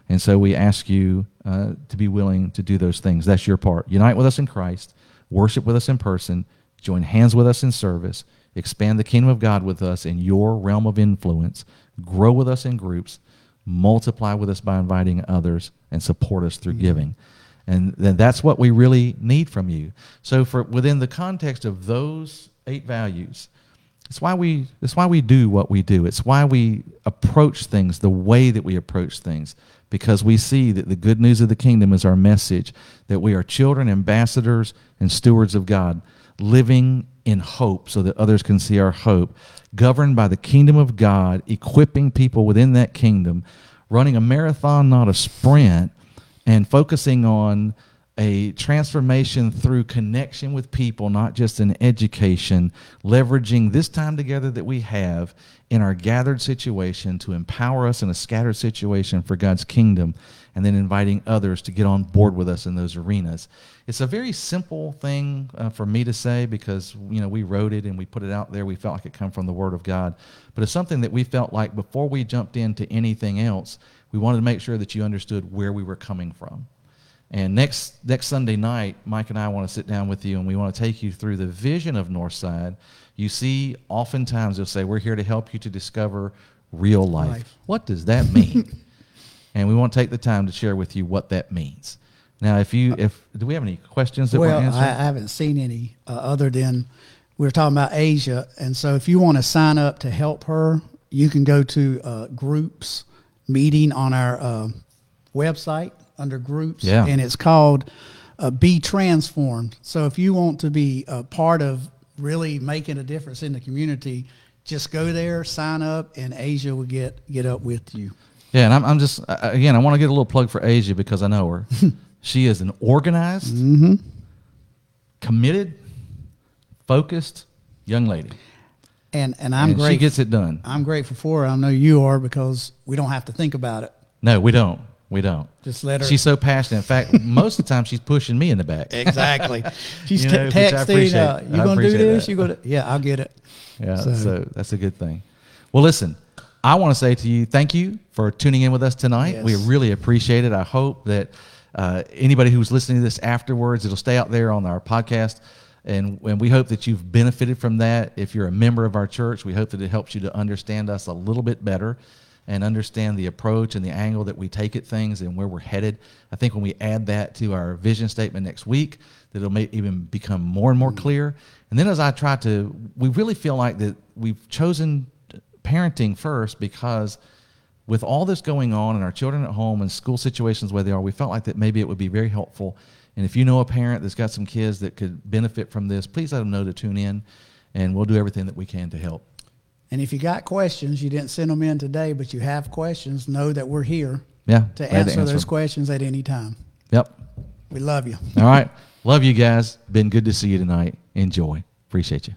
And so we ask you uh, to be willing to do those things. That's your part. Unite with us in Christ, worship with us in person, join hands with us in service, expand the kingdom of God with us in your realm of influence, grow with us in groups, multiply with us by inviting others, and support us through mm-hmm. giving. And then that's what we really need from you. So for within the context of those eight values, it's why we it's why we do what we do. It's why we approach things the way that we approach things, because we see that the good news of the kingdom is our message, that we are children, ambassadors, and stewards of God, living in hope so that others can see our hope, governed by the kingdom of God, equipping people within that kingdom, running a marathon, not a sprint, and focusing on a transformation through connection with people, not just in education, leveraging this time together that we have in our gathered situation to empower us in a scattered situation for God's kingdom, and then inviting others to get on board with us in those arenas. It's a very simple thing uh, for me to say because, you know, we wrote it and we put it out there. We felt like it come from the Word of God. But it's something that we felt like before we jumped into anything else, we wanted to make sure that you understood where we were coming from. And next next Sunday night, Mike and I want to sit down with you, and we want to take you through the vision of Northside. You see, oftentimes they'll say, we're here to help you to discover real life. life. What does that mean? And we want to take the time to share with you what that means. Now, if you, if do we have any questions that we're answering? Well, I, I haven't seen any uh, other than we were talking about Asia. And so if you want to sign up to help her, you can go to uh, groups meeting on our uh, website. Under groups, yeah. And it's called uh, Be Transformed. So if you want to be a part of really making a difference in the community, just go there, sign up, and Asia will get get up with you. Yeah, and I'm, I'm just, again, I want to get a little plug for Asia because I know her. She is an organized, mm-hmm. committed, focused young lady. And and I'm and great. She gets it done. I'm grateful for her. I know you are because we don't have to think about it. No, we don't. We don't. Just let her. She's so passionate. In fact, most of the time she's pushing me in the back. Exactly. She's you know, texting. Uh, you gonna do this? That. You gonna? Yeah, I'll get it. Yeah. So. so that's a good thing. Well, listen, I want to say to you, thank you for tuning in with us tonight. Yes. We really appreciate it. I hope that uh, anybody who's listening to this afterwards, it'll stay out there on our podcast. And, and we hope that you've benefited from that. If you're a member of our church, we hope that it helps you to understand us a little bit better and understand the approach and the angle that we take at things and where we're headed. I think when we add that to our vision statement next week, that it'll make even become more and more clear. And then as I try to, we really feel like that we've chosen parenting first because with all this going on and our children at home and school situations where they are, we felt like that maybe it would be very helpful. And if you know a parent that's got some kids that could benefit from this, please let them know to tune in, and we'll do everything that we can to help. And if you got questions, you didn't send them in today, but you have questions, know that we're here yeah, to answer, to answer those questions at any time. Yep. We love you. All right. Love you guys. Been good to see you tonight. Enjoy. Appreciate you.